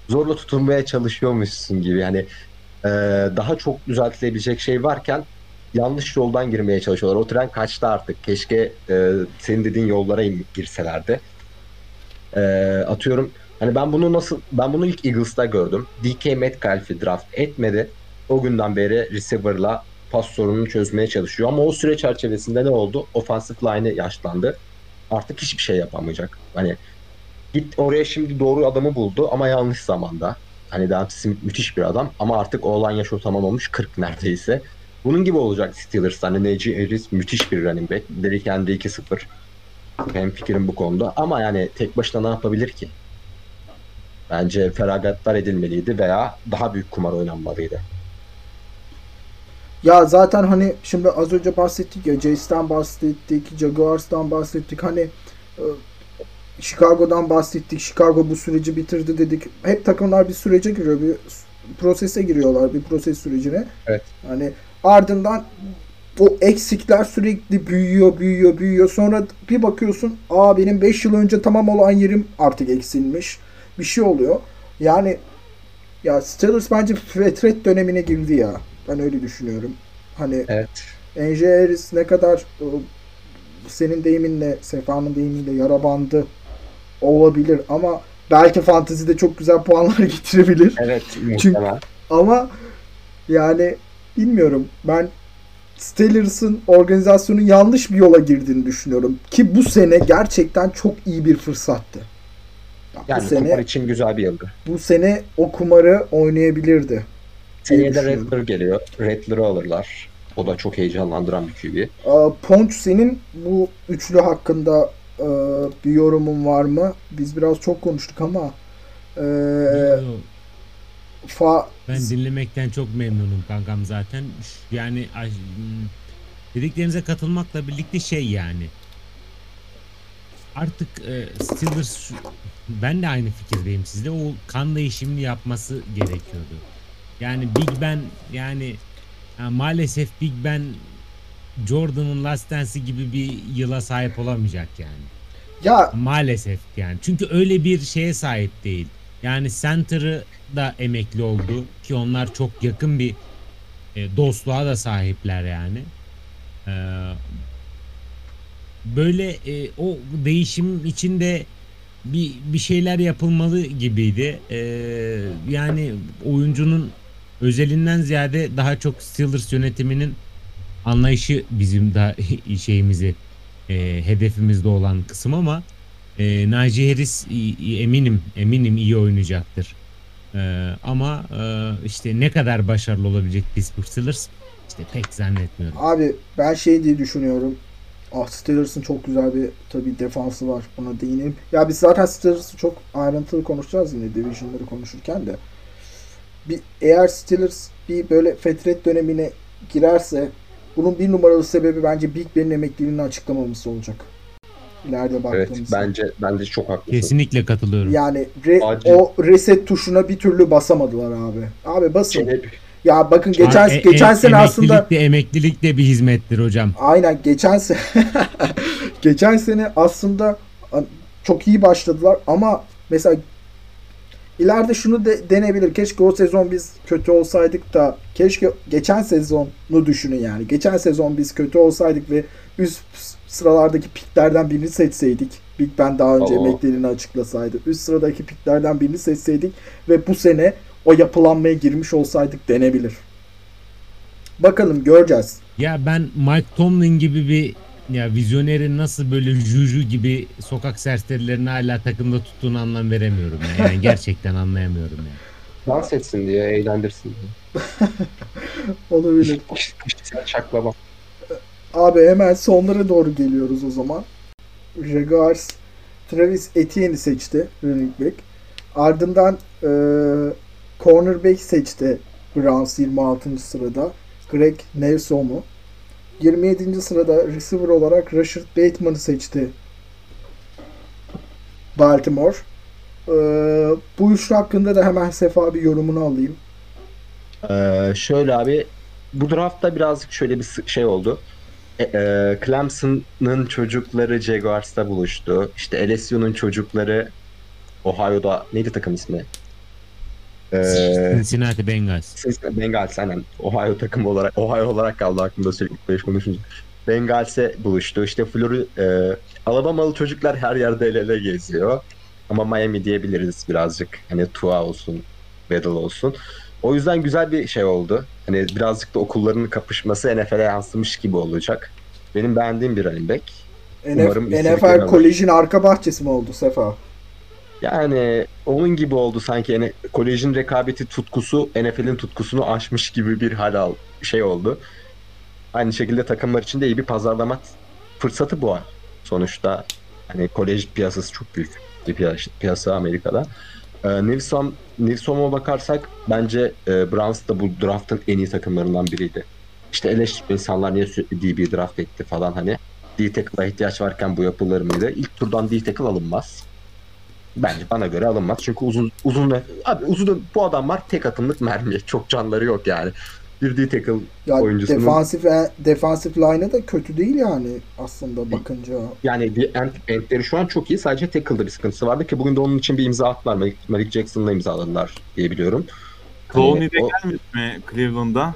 zorla tutunmaya çalışıyormuşsun gibi. Hani daha çok düzeltilebilecek şey varken yanlış yoldan girmeye çalışıyorlar. O tren kaçtı artık. Keşke senin dediğin yollara girselerdi. Atıyorum hani ben bunu ilk Eagles'ta gördüm. DK Metcalf'i draft etmedi. O günden beri receiver'la pas sorununu çözmeye çalışıyor. Ama o süre çerçevesinde ne oldu? Offensive line'i yaşlandı. Artık hiçbir şey yapamayacak. Hani git oraya, şimdi doğru adamı buldu ama yanlış zamanda. Hani Devonta Smith müthiş bir adam ama artık oğlan yaşı tamamlamış, 40 neredeyse. Bunun gibi olacak Steelers. Hani Najee Harris müthiş bir running back. Derrick Henry 2-0. Benim fikrim bu konuda. Ama yani tek başına ne yapabilir ki? Bence feragatlar edilmeliydi veya daha büyük kumar oynanmalıydı. Ya zaten hani şimdi az önce bahsettik ya, Jets'ten bahsettik, Jaguars'tan bahsettik, hani Chicago'dan bahsettik. Chicago bu süreci bitirdi dedik. Hep takımlar bir sürece giriyor, bir prosese giriyorlar, bir proses sürecine. Evet. Hani ardından o eksikler sürekli büyüyor. Sonra bir bakıyorsun, benim 5 yıl önce tamam olan yerim artık eksilmiş. Bir şey oluyor. Yani ya Steelers bence fetret dönemine girdi ya. Ben öyle düşünüyorum. Hani evet. Najee Harris ne kadar senin deyiminle, Sefa'nın deyimiyle yara bandı olabilir ama belki fantezide çok güzel puanlar getirebilir. Evet. Çünkü, ama yani bilmiyorum. Ben Steelers'ın organizasyonun yanlış bir yola girdiğini düşünüyorum. Ki bu sene gerçekten çok iyi bir fırsattı. Yani kumar için güzel bir yıldı. Bu sene o kumarı oynayabilirdi. Seneye de Rattler geliyor. Rattler'ı alırlar. O da çok heyecanlandıran bir QB. Ponç, senin bu üçlü hakkında bir yorumun var mı? Biz biraz çok konuştuk ama ben dinlemekten çok memnunum kankam zaten. Yani dediklerinize katılmakla birlikte artık Steelers, ben de aynı fikirdeyim sizde. O kan değişimini yapması gerekiyordu. Yani Big Ben, yani maalesef Big Ben Jordan'ın Last Dance'i gibi bir yıla sahip olamayacak yani. Ya maalesef yani. Çünkü öyle bir şeye sahip değil. Yani center'ı da emekli oldu ki onlar çok yakın bir dostluğa da sahipler yani. Böyle o değişim içinde bir şeyler yapılmalı gibiydi. Yani oyuncunun özelinden ziyade daha çok Steelers yönetiminin anlayışı bizim daha şeyimizi hedefimizde olan kısım ama Najee Harris eminim iyi oynayacaktır. Ama işte ne kadar başarılı olabilecek Pittsburgh Steelers pek zannetmiyorum. Abi ben diye düşünüyorum. Steelers'ın çok güzel bir tabii defansı var. Ona değinelim. Ya biz zaten Steelers'ı çok ayrıntılı konuşacağız yine division'ları konuşurken de. Eğer Steelers bir böyle fetret dönemine girerse bunun bir numaralı sebebi bence Big Ben'in emekliliğini açıklamaması olacak. İleride baktığımızda. Evet, bence çok haklısın. Kesinlikle katılıyorum. Yani o reset tuşuna bir türlü basamadılar abi. Abi basın. Ya bakın geçen sene aslında emeklilik de bir hizmettir hocam. Aynen, geçen sene aslında çok iyi başladılar ama mesela ileride şunu denebilir. Keşke o sezon biz kötü olsaydık da, keşke geçen sezonu düşünün yani. Geçen sezon biz kötü olsaydık ve üst sıralardaki piklerden birini seçseydik. Big Ben daha önce emekliliğini açıklasaydı. Üst sıradaki piklerden birini seçseydik ve bu sene o yapılanmaya girmiş olsaydık denebilir. Bakalım, göreceğiz. Ya ben Mike Tomlin gibi bir vizyonerin nasıl böyle Juju gibi sokak serserilerini hala takımda tuttuğunu anlam veremiyorum. Yani gerçekten anlayamıyorum. Dans etsin diye, eğlendirsin diye. Olabilir. Çaklama. Abi hemen sonlara doğru geliyoruz o zaman. Jaguars Travis Etienne'i seçti. Running back. Ardından cornerback seçti Browns 26. sırada. Greg Newsom'u. 27. sırada receiver olarak Rashard Bateman'ı seçti Baltimore. Bu üçlü hakkında da hemen Sefa bir yorumunu alayım. Şöyle abi, bu draftta birazcık şöyle bir şey oldu. Clemson'ın çocukları Jaguars'ta buluştu. İşte LSU'nun çocukları Ohio'da, neydi takım ismi? Cincinnati Bengals. Bengals aynen. Ohio takımı olarak, Ohio olarak kaldı aklımda sürekli beş konuşunca. Bengals'e buluştu. İşte Alabamalı çocuklar her yerde el ele geziyor. Ama Miami diyebiliriz birazcık. Hani Tua olsun, Weddle olsun. O yüzden güzel bir şey oldu. Hani birazcık da okulların kapışması NFL'e yansımış gibi olacak. Benim beğendiğim bir running back. NFL College'in arka bahçesi mi oldu Sefa? Yani onun gibi oldu sanki. Yani College'in rekabeti tutkusu NFL'in tutkusunu aşmış gibi bir hal şey oldu. Aynı şekilde takımlar için de iyi bir pazarlama fırsatı bu an. Sonuçta hani College piyasası çok büyük bir piyasa Amerika'da. Newsom'a bakarsak bence Browns da bu draft'ın en iyi takımlarından biriydi. İşte eleştirip insanlar niye sürekli DB draft etti falan hani. D-Tackle'a ihtiyaç varken bu yapılır mıydı? İlk turdan D-Tackle alınmaz. Bence bana göre alınmaz. Çünkü uzun bu adamlar tek atımlık mermi. Çok canları yok yani. Bir D-Tackle yani oyuncusunun... Defansif line'a da kötü değil yani aslında bakınca. Yani endleri şu an çok iyi. Sadece tackle'da bir sıkıntısı vardı ki bugün de onun için bir imza attılar. Malik Jackson'la imzaladılar diye biliyorum. Clowney de gelmiş mi Cleveland'da?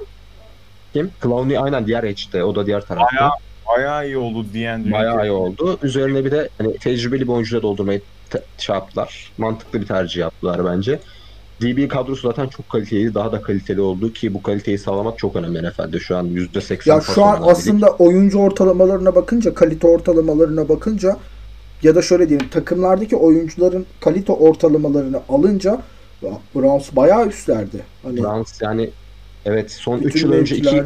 Kim? Clowney aynen diğer edge'de. O da diğer tarafta. Bayağı iyi oldu diyen. Bayağı iyi oldu. Üzerine bir de hani, tecrübeli bir oyuncuya doldurmayı yaptılar. Mantıklı bir tercih yaptılar bence. DB kadrosu zaten çok kaliteliydi. Daha da kaliteli oldu ki bu kaliteyi sağlamak çok önemli NFL'de. Şu an %80. Ya şu an aslında oyuncu ortalamalarına bakınca, kalite ortalamalarına bakınca ya da şöyle diyeyim, takımlardaki oyuncuların kalite ortalamalarını alınca Browns bayağı üstlerdi. Hani Browns yani evet son 3 yıl önce 2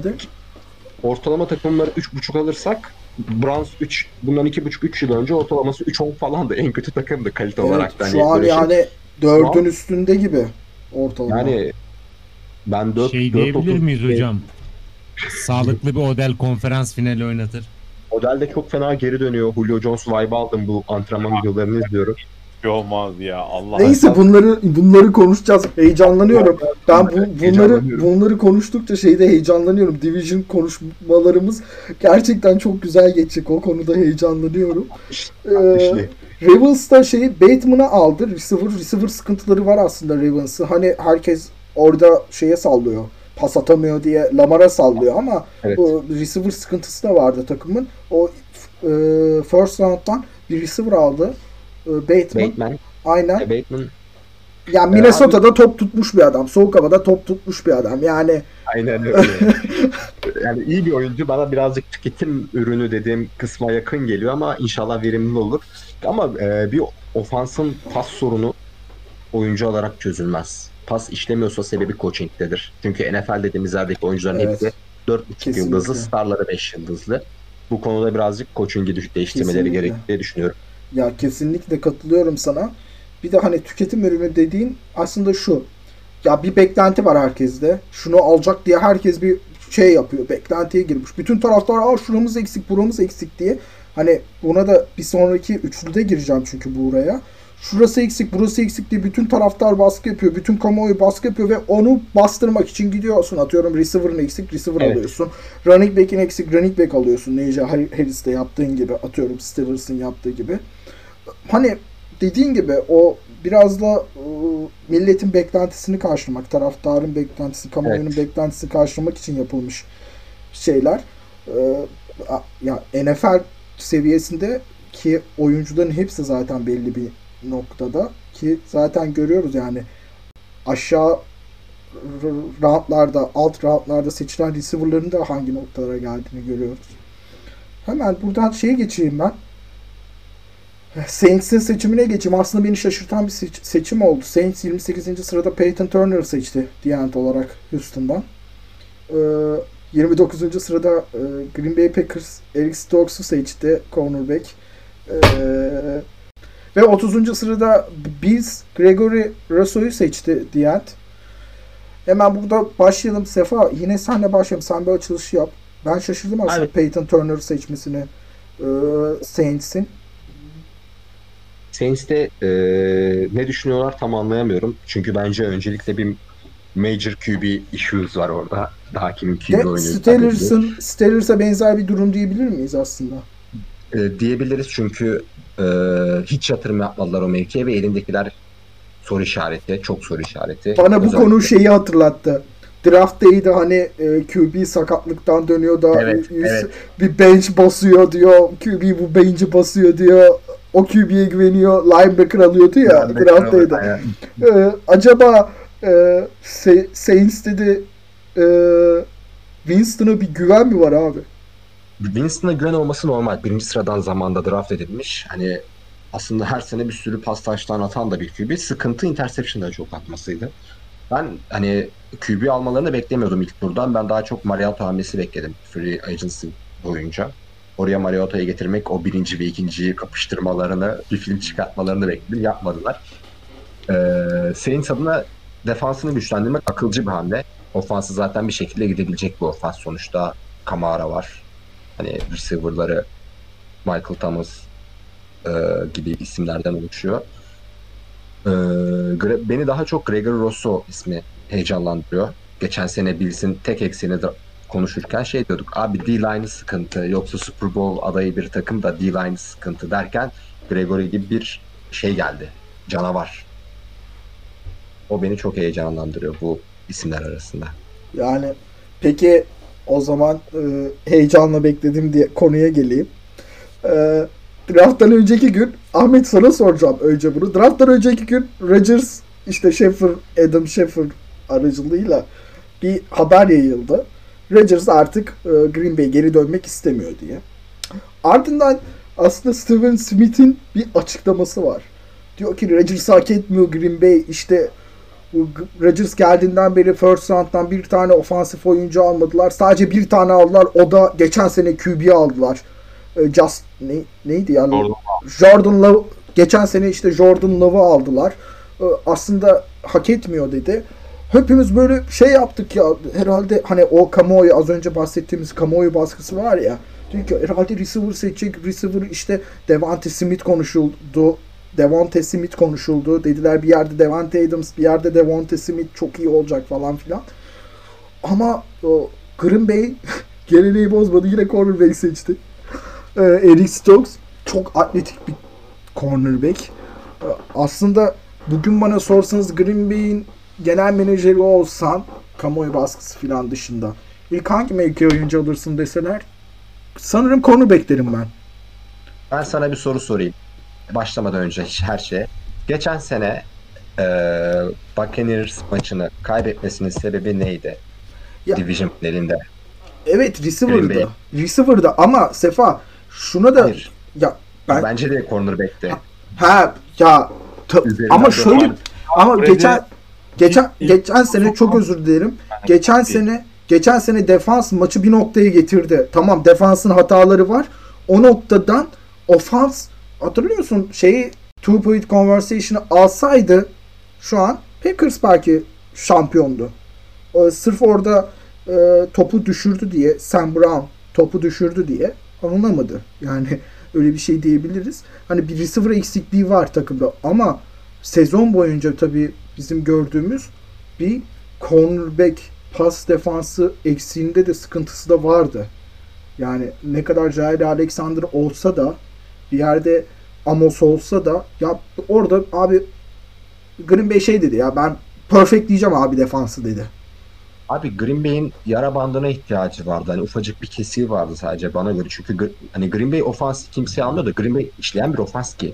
ortalama takımları 3.5 alırsak Browns 3 bundan 2.5-3 yıl önce ortalaması 3.10 falan da en kötü takımdı kalite evet, olarak. Şu an yani 4'ün üstünde gibi ortalama. Yani ben 4 şey diyebilir miyiz hocam? Sağlıklı bir Odell konferans finali oynatır. Odell de çok fena geri dönüyor. Julio Jones vibe aldım bu antrenman videolarını izliyorum. Olmaz ya Allah. Neyse bunları konuşacağız. Heyecanlanıyorum. Ben bunları konuştukça şeyde heyecanlanıyorum. Division konuşmalarımız gerçekten çok güzel geçecek. O konuda heyecanlanıyorum. Ravens'ta Bateman'ı aldı. Receiver sıkıntıları var aslında Ravens'ı. Hani herkes orada şeye sallıyor. Pas atamıyor diye Lamar'a sallıyor ama evet. O receiver sıkıntısı da vardı takımın. O first round'dan bir receiver aldı. Bateman. Aynen. Bateman. Yani Minnesota'da top tutmuş bir adam. Soğuk havada top tutmuş bir adam. Yani aynen öyle. Yani iyi bir oyuncu. Bana birazcık tüketim ürünü dediğim kısma yakın geliyor ama inşallah verimli olur. Ama bir ofansın pas sorunu oyuncu olarak çözülmez. Pas işlemiyorsa sebebi coaching'tedir. Çünkü NFL dediğimiz yerdeki oyuncuların hepsi 4,5 kesinlikle yıldızlı, starları 5 yıldızlı. Bu konuda birazcık coaching'i değiştirmeleri gerektiğini düşünüyorum. Ya kesinlikle katılıyorum sana. Bir de hani tüketim ürünü dediğin aslında şu. Ya bir beklenti var herkeste. Şunu alacak diye herkes bir şey yapıyor. Beklentiye girmiş. Bütün taraftar şuramız eksik, buramız eksik diye. Hani buna da bir sonraki üçlüde gireceğim çünkü buraya. Şurası eksik, burası eksik diye bütün taraftar baskı yapıyor. Bütün kamuoyu baskı yapıyor ve onu bastırmak için gidiyorsun. Atıyorum receiver'ın eksik, receiver alıyorsun. Running back'in eksik, running back alıyorsun. Najee Harris'te yaptığın gibi. Atıyorum Steelers'ın yaptığı gibi. Hani dediğin gibi o biraz da milletin beklentisini karşılamak, taraftarın beklentisi, kamuoyunun beklentisini karşılamak için yapılmış şeyler. Ya NFL seviyesinde ki oyuncuların hepsi zaten belli bir noktada ki zaten görüyoruz yani aşağı roundlarda, alt roundlarda seçilen receiver'ların da hangi noktalara geldiğini görüyoruz. Hemen buradan geçeyim ben. Saints'in seçimine geçeyim. Aslında beni şaşırtan bir seçim oldu. Saints 28. sırada Peyton Turner seçti D-end olarak Houston'dan. 29. sırada Green Bay Packers Eric Stokes'u seçti cornerback. Ve 30. sırada Bills Gregory Rousseau'yu seçti D-end. Hemen burada başlayalım Sefa. Yine senle başlayalım. Sen bir açılışı yap. Ben şaşırdım aslında Peyton Turner seçmesini Saints'in. Saints'te ne düşünüyorlar tam anlayamıyorum. Çünkü bence öncelikle bir major QB issues var orada. Daha kimin QB oynuyor. Steelers'a benzer bir durum diyebilir miyiz aslında? Diyebiliriz çünkü hiç yatırım yapmadılar o mevkiye ve elindekiler soru işareti. Çok soru işareti. Bana özellikle bu konu şeyi hatırlattı. Draft Day'de hani QB sakatlıktan dönüyor da bir bench basıyor diyor. QB bu bench'i basıyor diyor. O QB'ye güveniyor. Linebacker alıyordu ya Draft Day'de. Acaba Saints dedi Winston'a bir güven mi var abi? Winston'a güven olması normal. Birinci sıradan zamanda draft edilmiş. Hani aslında her sene bir sürü pas taştan atan da bir QB. Sıkıntı interception'da çok atmasıydı. Ben hani QB almalarını beklemiyordum ilk turdan. Ben daha çok Mariota hamlesi bekledim. Free Agency boyunca. Oraya Mariota'yı getirmek, o birinci ve ikinciyi kapıştırmalarını, bir film çıkartmalarını bekledim. Yapmadılar. Saints adına defansını güçlendirmek akılcı bir hamle. Ofansı zaten bir şekilde gidebilecek bir ofans. Sonuçta Kamara var. Hani receiver'ları Michael Thomas gibi isimlerden oluşuyor. Beni daha çok Gregory Rosso ismi heyecanlandırıyor. Geçen sene Bills'in tek eksiğini konuşurken şey diyorduk. Abi D-line sıkıntı, yoksa Super Bowl adayı bir takım da D-line sıkıntı derken Gregory gibi bir şey geldi. Canavar. O beni çok heyecanlandırıyor bu isimler arasında. Yani peki o zaman heyecanla beklediğim diye konuya geleyim. Draft'tan önceki gün Ahmet sana soracağım önce bunu. Draft'tan önceki gün Rodgers işte Adam Schefter aracılığıyla bir haber yayıldı. Rodgers artık Green Bay'e geri dönmek istemiyor diye. Ardından aslında Steven Smith'in bir açıklaması var. Diyor ki Rodgers hak etmiyor Green Bay. İşte Rodgers geldiğinden beri first round'dan bir tane ofansif oyuncu almadılar. Sadece bir tane aldılar. O da geçen sene QB'yi aldılar. Neydi yani? Jordan Love. Geçen sene işte Jordan Love'ı aldılar. Aslında hak etmiyor dedi. Hepimiz böyle şey yaptık ya. Herhalde hani o kamuoyu, az önce bahsettiğimiz kamuoyu baskısı var ya. Diyor ki herhalde receiver seçecek. Receiver işte Devonta Smith konuşuldu. Dediler bir yerde Davante Adams, bir yerde Devonta Smith çok iyi olacak falan filan. Ama Green Bay geleneği bozmadı. Yine cornerback seçti. Eric Stokes çok atletik bir cornerback. Aslında bugün bana sorsanız Green Bay'in genel menajeri olsan, kamuoyu baskısı filan dışında, ilk hangi mevki oyuncu alırsın deseler, sanırım cornerback derim ben. Ben sana bir soru sorayım. Başlamadan önce her şeye. Geçen sene Buccaneers maçını kaybetmesinin sebebi neydi? Ya, Division elinde. Evet, receiver'da ama Sefa şuna da hayır. Ya bence de cornerback'ti. Geçen sene çok özür dilerim. Geçen sene defans maçı bir noktaya getirdi. Tamam, defansın hataları var. O noktadan ofans, hatırlıyorsun şeyi, two point conversation'ı alsaydı şu an Packers belki şampiyondu. Sırf orada topu düşürdü diye, Sam Brown topu düşürdü diye alınamadı. Yani öyle bir şey diyebiliriz. Hani bir receiver eksikliği var takımda ama sezon boyunca tabii bizim gördüğümüz bir cornerback pas defansı eksiğinde de, sıkıntısı da vardı. Yani ne kadar Jair Alexander olsa da, bir yerde Amos olsa da, ya orada abi Green Bay şey dedi ya, ben perfect diyeceğim abi defansı dedi. Abi Green Bay'in yara bandına ihtiyacı vardı. Hani ufacık bir kesiği vardı sadece bana göre. Çünkü hani Green Bay ofansı kimseye almıyor da Green Bay işleyen bir ofans ki.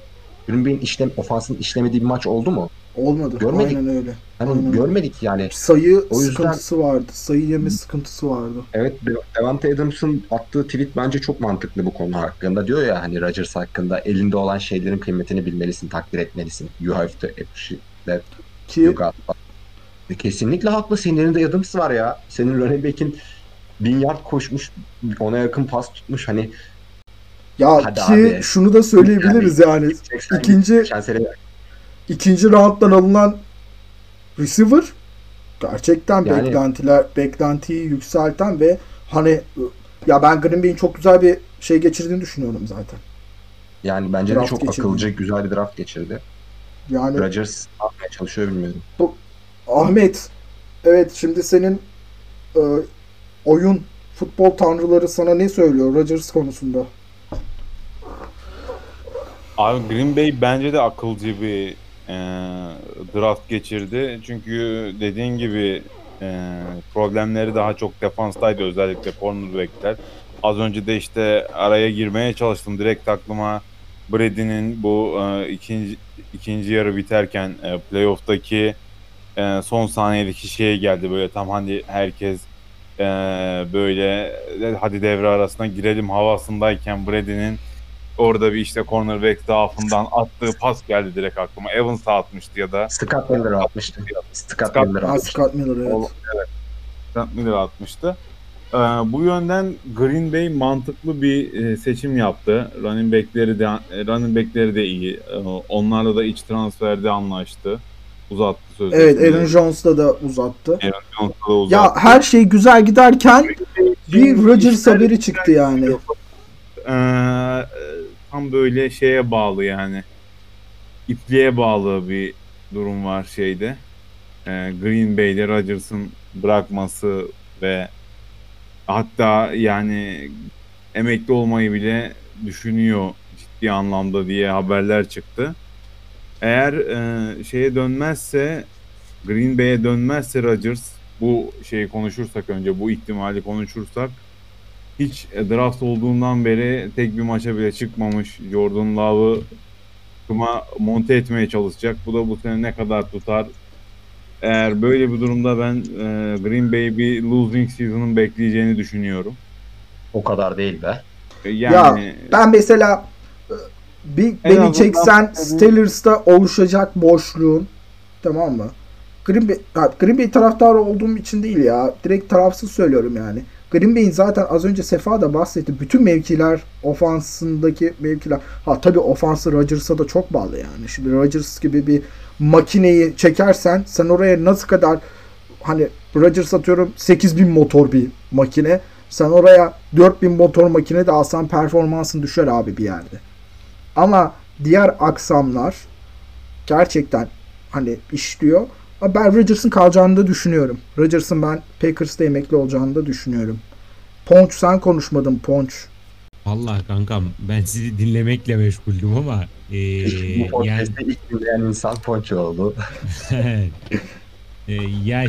Green Bay'in ofansının işlemediği bir maç oldu mu? Olmadı. Görmedik. Aynen öyle. Hani aynen görmedik yani. Sayı o yüzden sıkıntısı vardı. Sayı yeme sıkıntısı vardı. Evet, Devante Adams'ın attığı tweet bence çok mantıklı bu konu hakkında. Diyor ya hani Rodgers hakkında, elinde olan şeylerin kıymetini bilmelisin, takdir etmelisin. You have to appreciate that. Kesinlikle haklı. Senin elinde Adams var ya. Senin running back'in 1000 yard koşmuş, ona yakın pas tutmuş hani. Ya hadi ki abi, şunu da söyleyebiliriz yani. İkinci round'dan alınan receiver gerçekten yani, beklentiyi yükselten ve hani ya ben Green Bay'in çok güzel bir şey geçirdiğini düşünüyorum zaten. Yani bence draft de çok geçirdi. Akılcı, güzel bir draft geçirdi. Yani Rodgers atmaya çalışıyor, bilmiyorum. Bu, Ahmet, evet şimdi senin oyun, futbol tanrıları sana ne söylüyor Rodgers konusunda? Abi Green Bay bence de akılcı bir draft geçirdi. Çünkü dediğin gibi problemleri daha çok defanstaydı, özellikle cornerbackler. Az önce de işte araya girmeye çalıştım. Direkt aklıma Brady'nin bu ikinci yarı biterken playoff'taki son saniyedeki şeye geldi. Böyle tam hani herkes böyle hadi devre arasına girelim havasındayken Brady'nin orada bir işte cornerback zaafından attığı pas geldi direkt aklıma. Evans'a atmıştı ya da Scott Miller atmıştı. Scott Miller atmıştı. Bu yönden Green Bay mantıklı bir seçim yaptı. Running back'leri de iyi. Onlarla da iç transferde anlaştı. Uzattı sözü. Evet, Aaron Jones'la da uzattı. Ya her şey güzel giderken bir Rodgers haberi çıktı yani. Tam böyle şeye bağlı yani. İpliğe bağlı bir durum var şeyde. Green Bay'de Rodgers'ın bırakması ve hatta yani emekli olmayı bile düşünüyor ciddi anlamda diye haberler çıktı. Eğer Green Bay'e dönmezse Rodgers, bu şeyi konuşursak önce, bu ihtimali konuşursak, hiç draft olduğundan beri tek bir maça bile çıkmamış Jordan Love'ı takıma monte etmeye çalışacak. Bu da bu sene ne kadar tutar? Eğer böyle bir durumda ben Green Bay'i bir losing season'ın bekleyeceğini düşünüyorum. O kadar değil be. Yani, ya ben mesela beni çeksen Steelers'ta oluşacak boşluğun, tamam mı? Green Bay taraftarı olduğum için değil ya. Direkt tarafsız söylüyorum yani. Green Bay'in zaten az önce Sefa da bahsetti. Bütün mevkiler, ofansındaki mevkiler. Ha tabii ofansı Rodgers'a da çok bağlı yani. Şimdi Rodgers gibi bir makineyi çekersen sen oraya nasıl kadar, hani Rodgers atıyorum 8.000 motor bir makine. Sen oraya 4.000 motor makine de alsan performansın düşer abi bir yerde. Ama diğer aksamlar gerçekten hani işliyor. Ben Rodgers'ın kalacağını da düşünüyorum. Rodgers'ın ben Packers'ta emekli olacağını da düşünüyorum. Ponç, sen konuşmadın Ponç. Vallahi kankam ben sizi dinlemekle meşguldüm ama yani ilk dinleyen insan Ponç oldu. Ya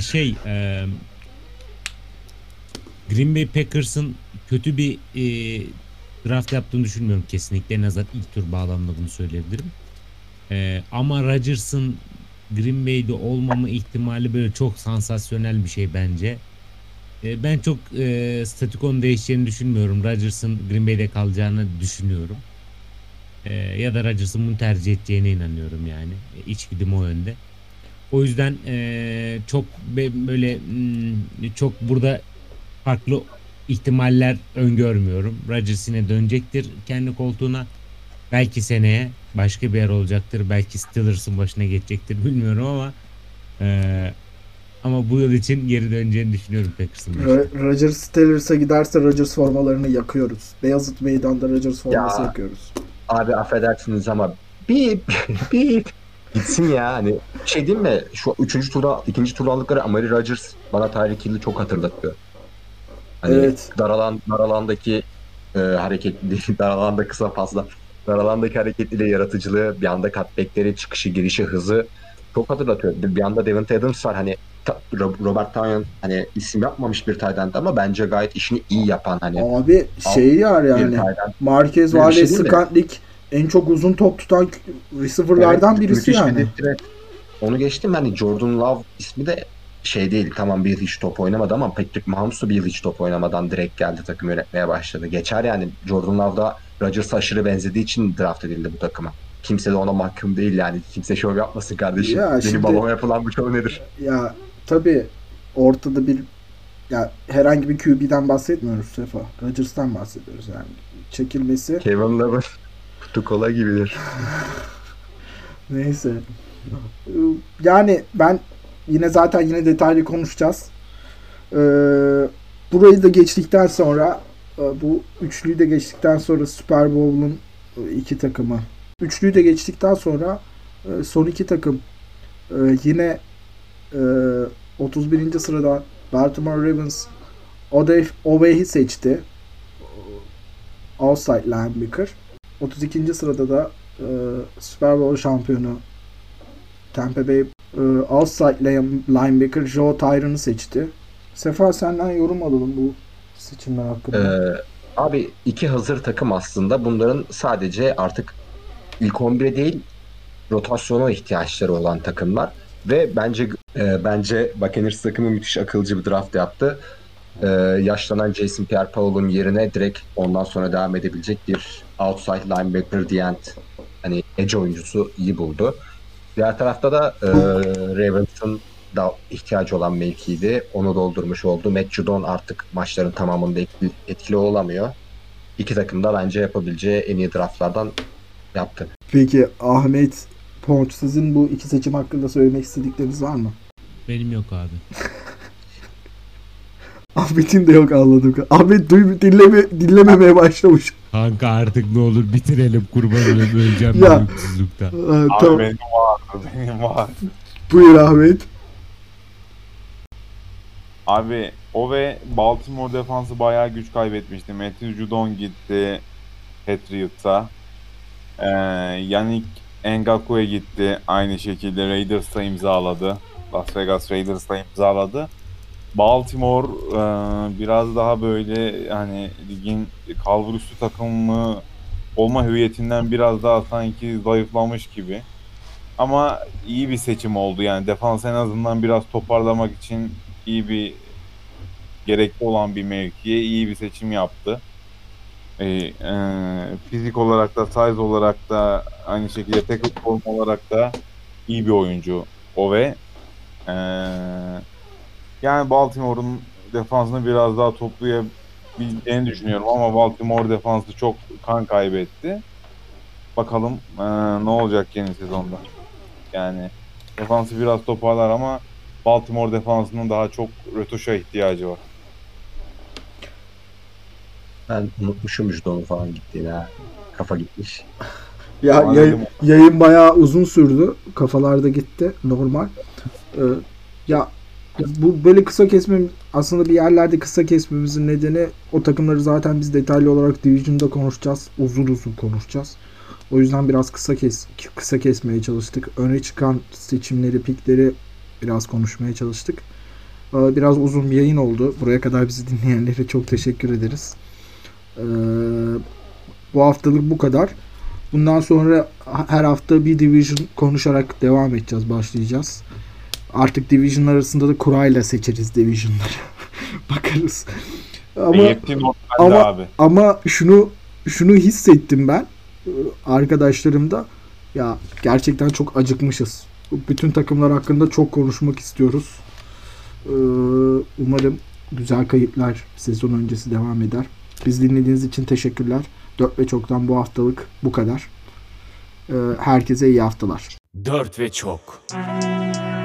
Green Bay Packers'ın kötü bir draft yaptığını düşünmüyorum kesinlikle. En azından ilk tur bağlamında bunu söyleyebilirim. Ama Rodgers'ın Green Bay'de olmama ihtimali böyle çok sansasyonel bir şey bence. Ben çok statikon değişeceğini düşünmüyorum. Rodgers'ın Green Bay'de kalacağını düşünüyorum. Ya da Rodgers'ın bunu tercih edeceğine inanıyorum yani. İçgüdüm o yönde. O yüzden çok böyle çok burada farklı ihtimaller öngörmüyorum. Rodgers yine dönecektir kendi koltuğuna. Belki seneye başka bir yer olacaktır. Belki Steelers'ın başına geçecektir. Bilmiyorum ama bu yıl için geri döneceğini düşünüyorum Packers'ın. Rodgers Steelers'a giderse Rodgers formalarını yakıyoruz. Beyazıt Meydan'da Rodgers forması yakıyoruz. Abi affedersiniz ama bip gitsin ya. Hani şey değil mi? Şu 3. turda, 2. turda aldıkları Amari Rodgers bana Tyreek Hill'i çok hatırlatıyor. Hani evet. Daralandaki hareketli, daralanda kısa paslar. Daralandaki hareketiyle yaratıcılığı, bir anda cutback'leri, çıkışı, girişi, hızı çok hatırlatıyor. Bir anda Devonta Adams var, hani Robert Tanyan, hani isim yapmamış bir tight end ama bence gayet işini iyi yapan hani. Abi şeyi yar yani. Marquez Valdez Scantling en çok uzun top tutan receiver'lardan birisi yani. Onu geçtim, hani Jordan Love ismi de şey değil, tamam bir yıl hiç top oynamadı ama Patrick Mahomes'u bir yıl hiç top oynamadan direkt geldi, takım yönetmeye başladı. Geçer yani, Jordan Love'da Rodgers'a aşırı benzediği için draft edildi bu takıma. Kimse de ona mahkum değil yani. Kimse şov yapmasın kardeşim. Ya benim şimdi, babama yapılan bu şov nedir? Ya tabii ortada bir herhangi bir QB'den bahsetmiyoruz Sefa. Rodgers'tan bahsediyoruz yani. Çekilmesi. Kevin Love kutu kola gibidir. Neyse. Yani ben yine detaylı konuşacağız. Burayı da geçtikten sonra, bu üçlüyü de geçtikten sonra Super Bowl'un iki takımı. Üçlüyü de geçtikten sonra son iki takım yine 31. sırada Baltimore Ravens Ovehi seçti. Outside linebacker. 32. sırada da Super Bowl şampiyonu Tampa Bay outside linebacker Joe Tyron'u seçti. Sefa, senden yorum alalım bu seçimler hakkında. Abi iki hazır takım aslında. Bunların sadece artık ilk 11'e değil rotasyona ihtiyaçları olan takımlar. Ve bence Buccaneers takımı müthiş akılcı bir draft yaptı. Yaşlanan Jason Pierre-Paul'un yerine direkt ondan sonra devam edebilecek bir outside linebacker diyent hani edge oyuncusu iyi buldu. Diğer tarafta da Ravens'ın da ihtiyacı olan mevkiydi. Onu doldurmuş oldu. Mac Jones artık maçların tamamında etkili olamıyor. İki takım da bence yapabileceği en iyi draftlardan yaptı. Peki Ahmet Ponç, sizin bu iki seçim hakkında söylemek istedikleriniz var mı? Benim yok abi. Ahmet'in de yok, anladım. Ahmet dinlememeye başlamış. Kanka artık ne olur bitirelim, kurban olayım, öleceğim ya, ben mutsuzlukta. Tamam. Ahmet vardı, benim vardı. Buyur Ahmet. Abi o ve Baltimore defansı bayağı güç kaybetmişti. Matthew Judon gitti Patriots'a. Yannick Ngakoue gitti. Aynı şekilde Raiders'la imzaladı. Las Vegas Raiders'la imzaladı. Baltimore biraz daha böyle hani ligin kalburüstü takımı olma hüviyetinden biraz daha sanki zayıflamış gibi. Ama iyi bir seçim oldu yani. Defans en azından biraz toparlamak için iyi bir gerekli olan bir mevkiye iyi bir seçim yaptı. Fizik olarak da, size olarak da, aynı şekilde tackle form olarak da iyi bir oyuncu o ve yani Baltimore'un defansını biraz daha toplayabileceğini düşünüyorum ama Baltimore defansı çok kan kaybetti. Bakalım ne olacak yeni sezonda. Yani defansı biraz toparlar ama Baltimore defansının daha çok rötuşa ihtiyacı var. Ben unutmuşum Judon'un falan gittiğini ha. Kafa gitmiş. Ya yayın bayağı uzun sürdü. Kafalarda gitti. Normal. Ya bu böyle kısa kesmemiz aslında bir yerlerde kısa kesmemizin nedeni o takımları zaten biz detaylı olarak Division'da konuşacağız. Uzun uzun konuşacağız. O yüzden biraz kısa kesmeye çalıştık. Öne çıkan seçimleri, pikleri biraz konuşmaya çalıştık. Biraz uzun bir yayın oldu. Buraya kadar bizi dinleyenlere çok teşekkür ederiz. Bu haftalık bu kadar. Bundan sonra her hafta bir division konuşarak devam edeceğiz, başlayacağız. Artık division arasında da kurayla seçeriz divisionları. Bakarız. Ama şunu hissettim ben arkadaşlarım da, ya gerçekten çok acıkmışız. Bütün takımlar hakkında çok konuşmak istiyoruz. Umarım güzel kayıtlar sezon öncesi devam eder. Biz dinlediğiniz için teşekkürler. 4 ve çoktan bu haftalık bu kadar. Herkese iyi haftalar. 4 ve çok.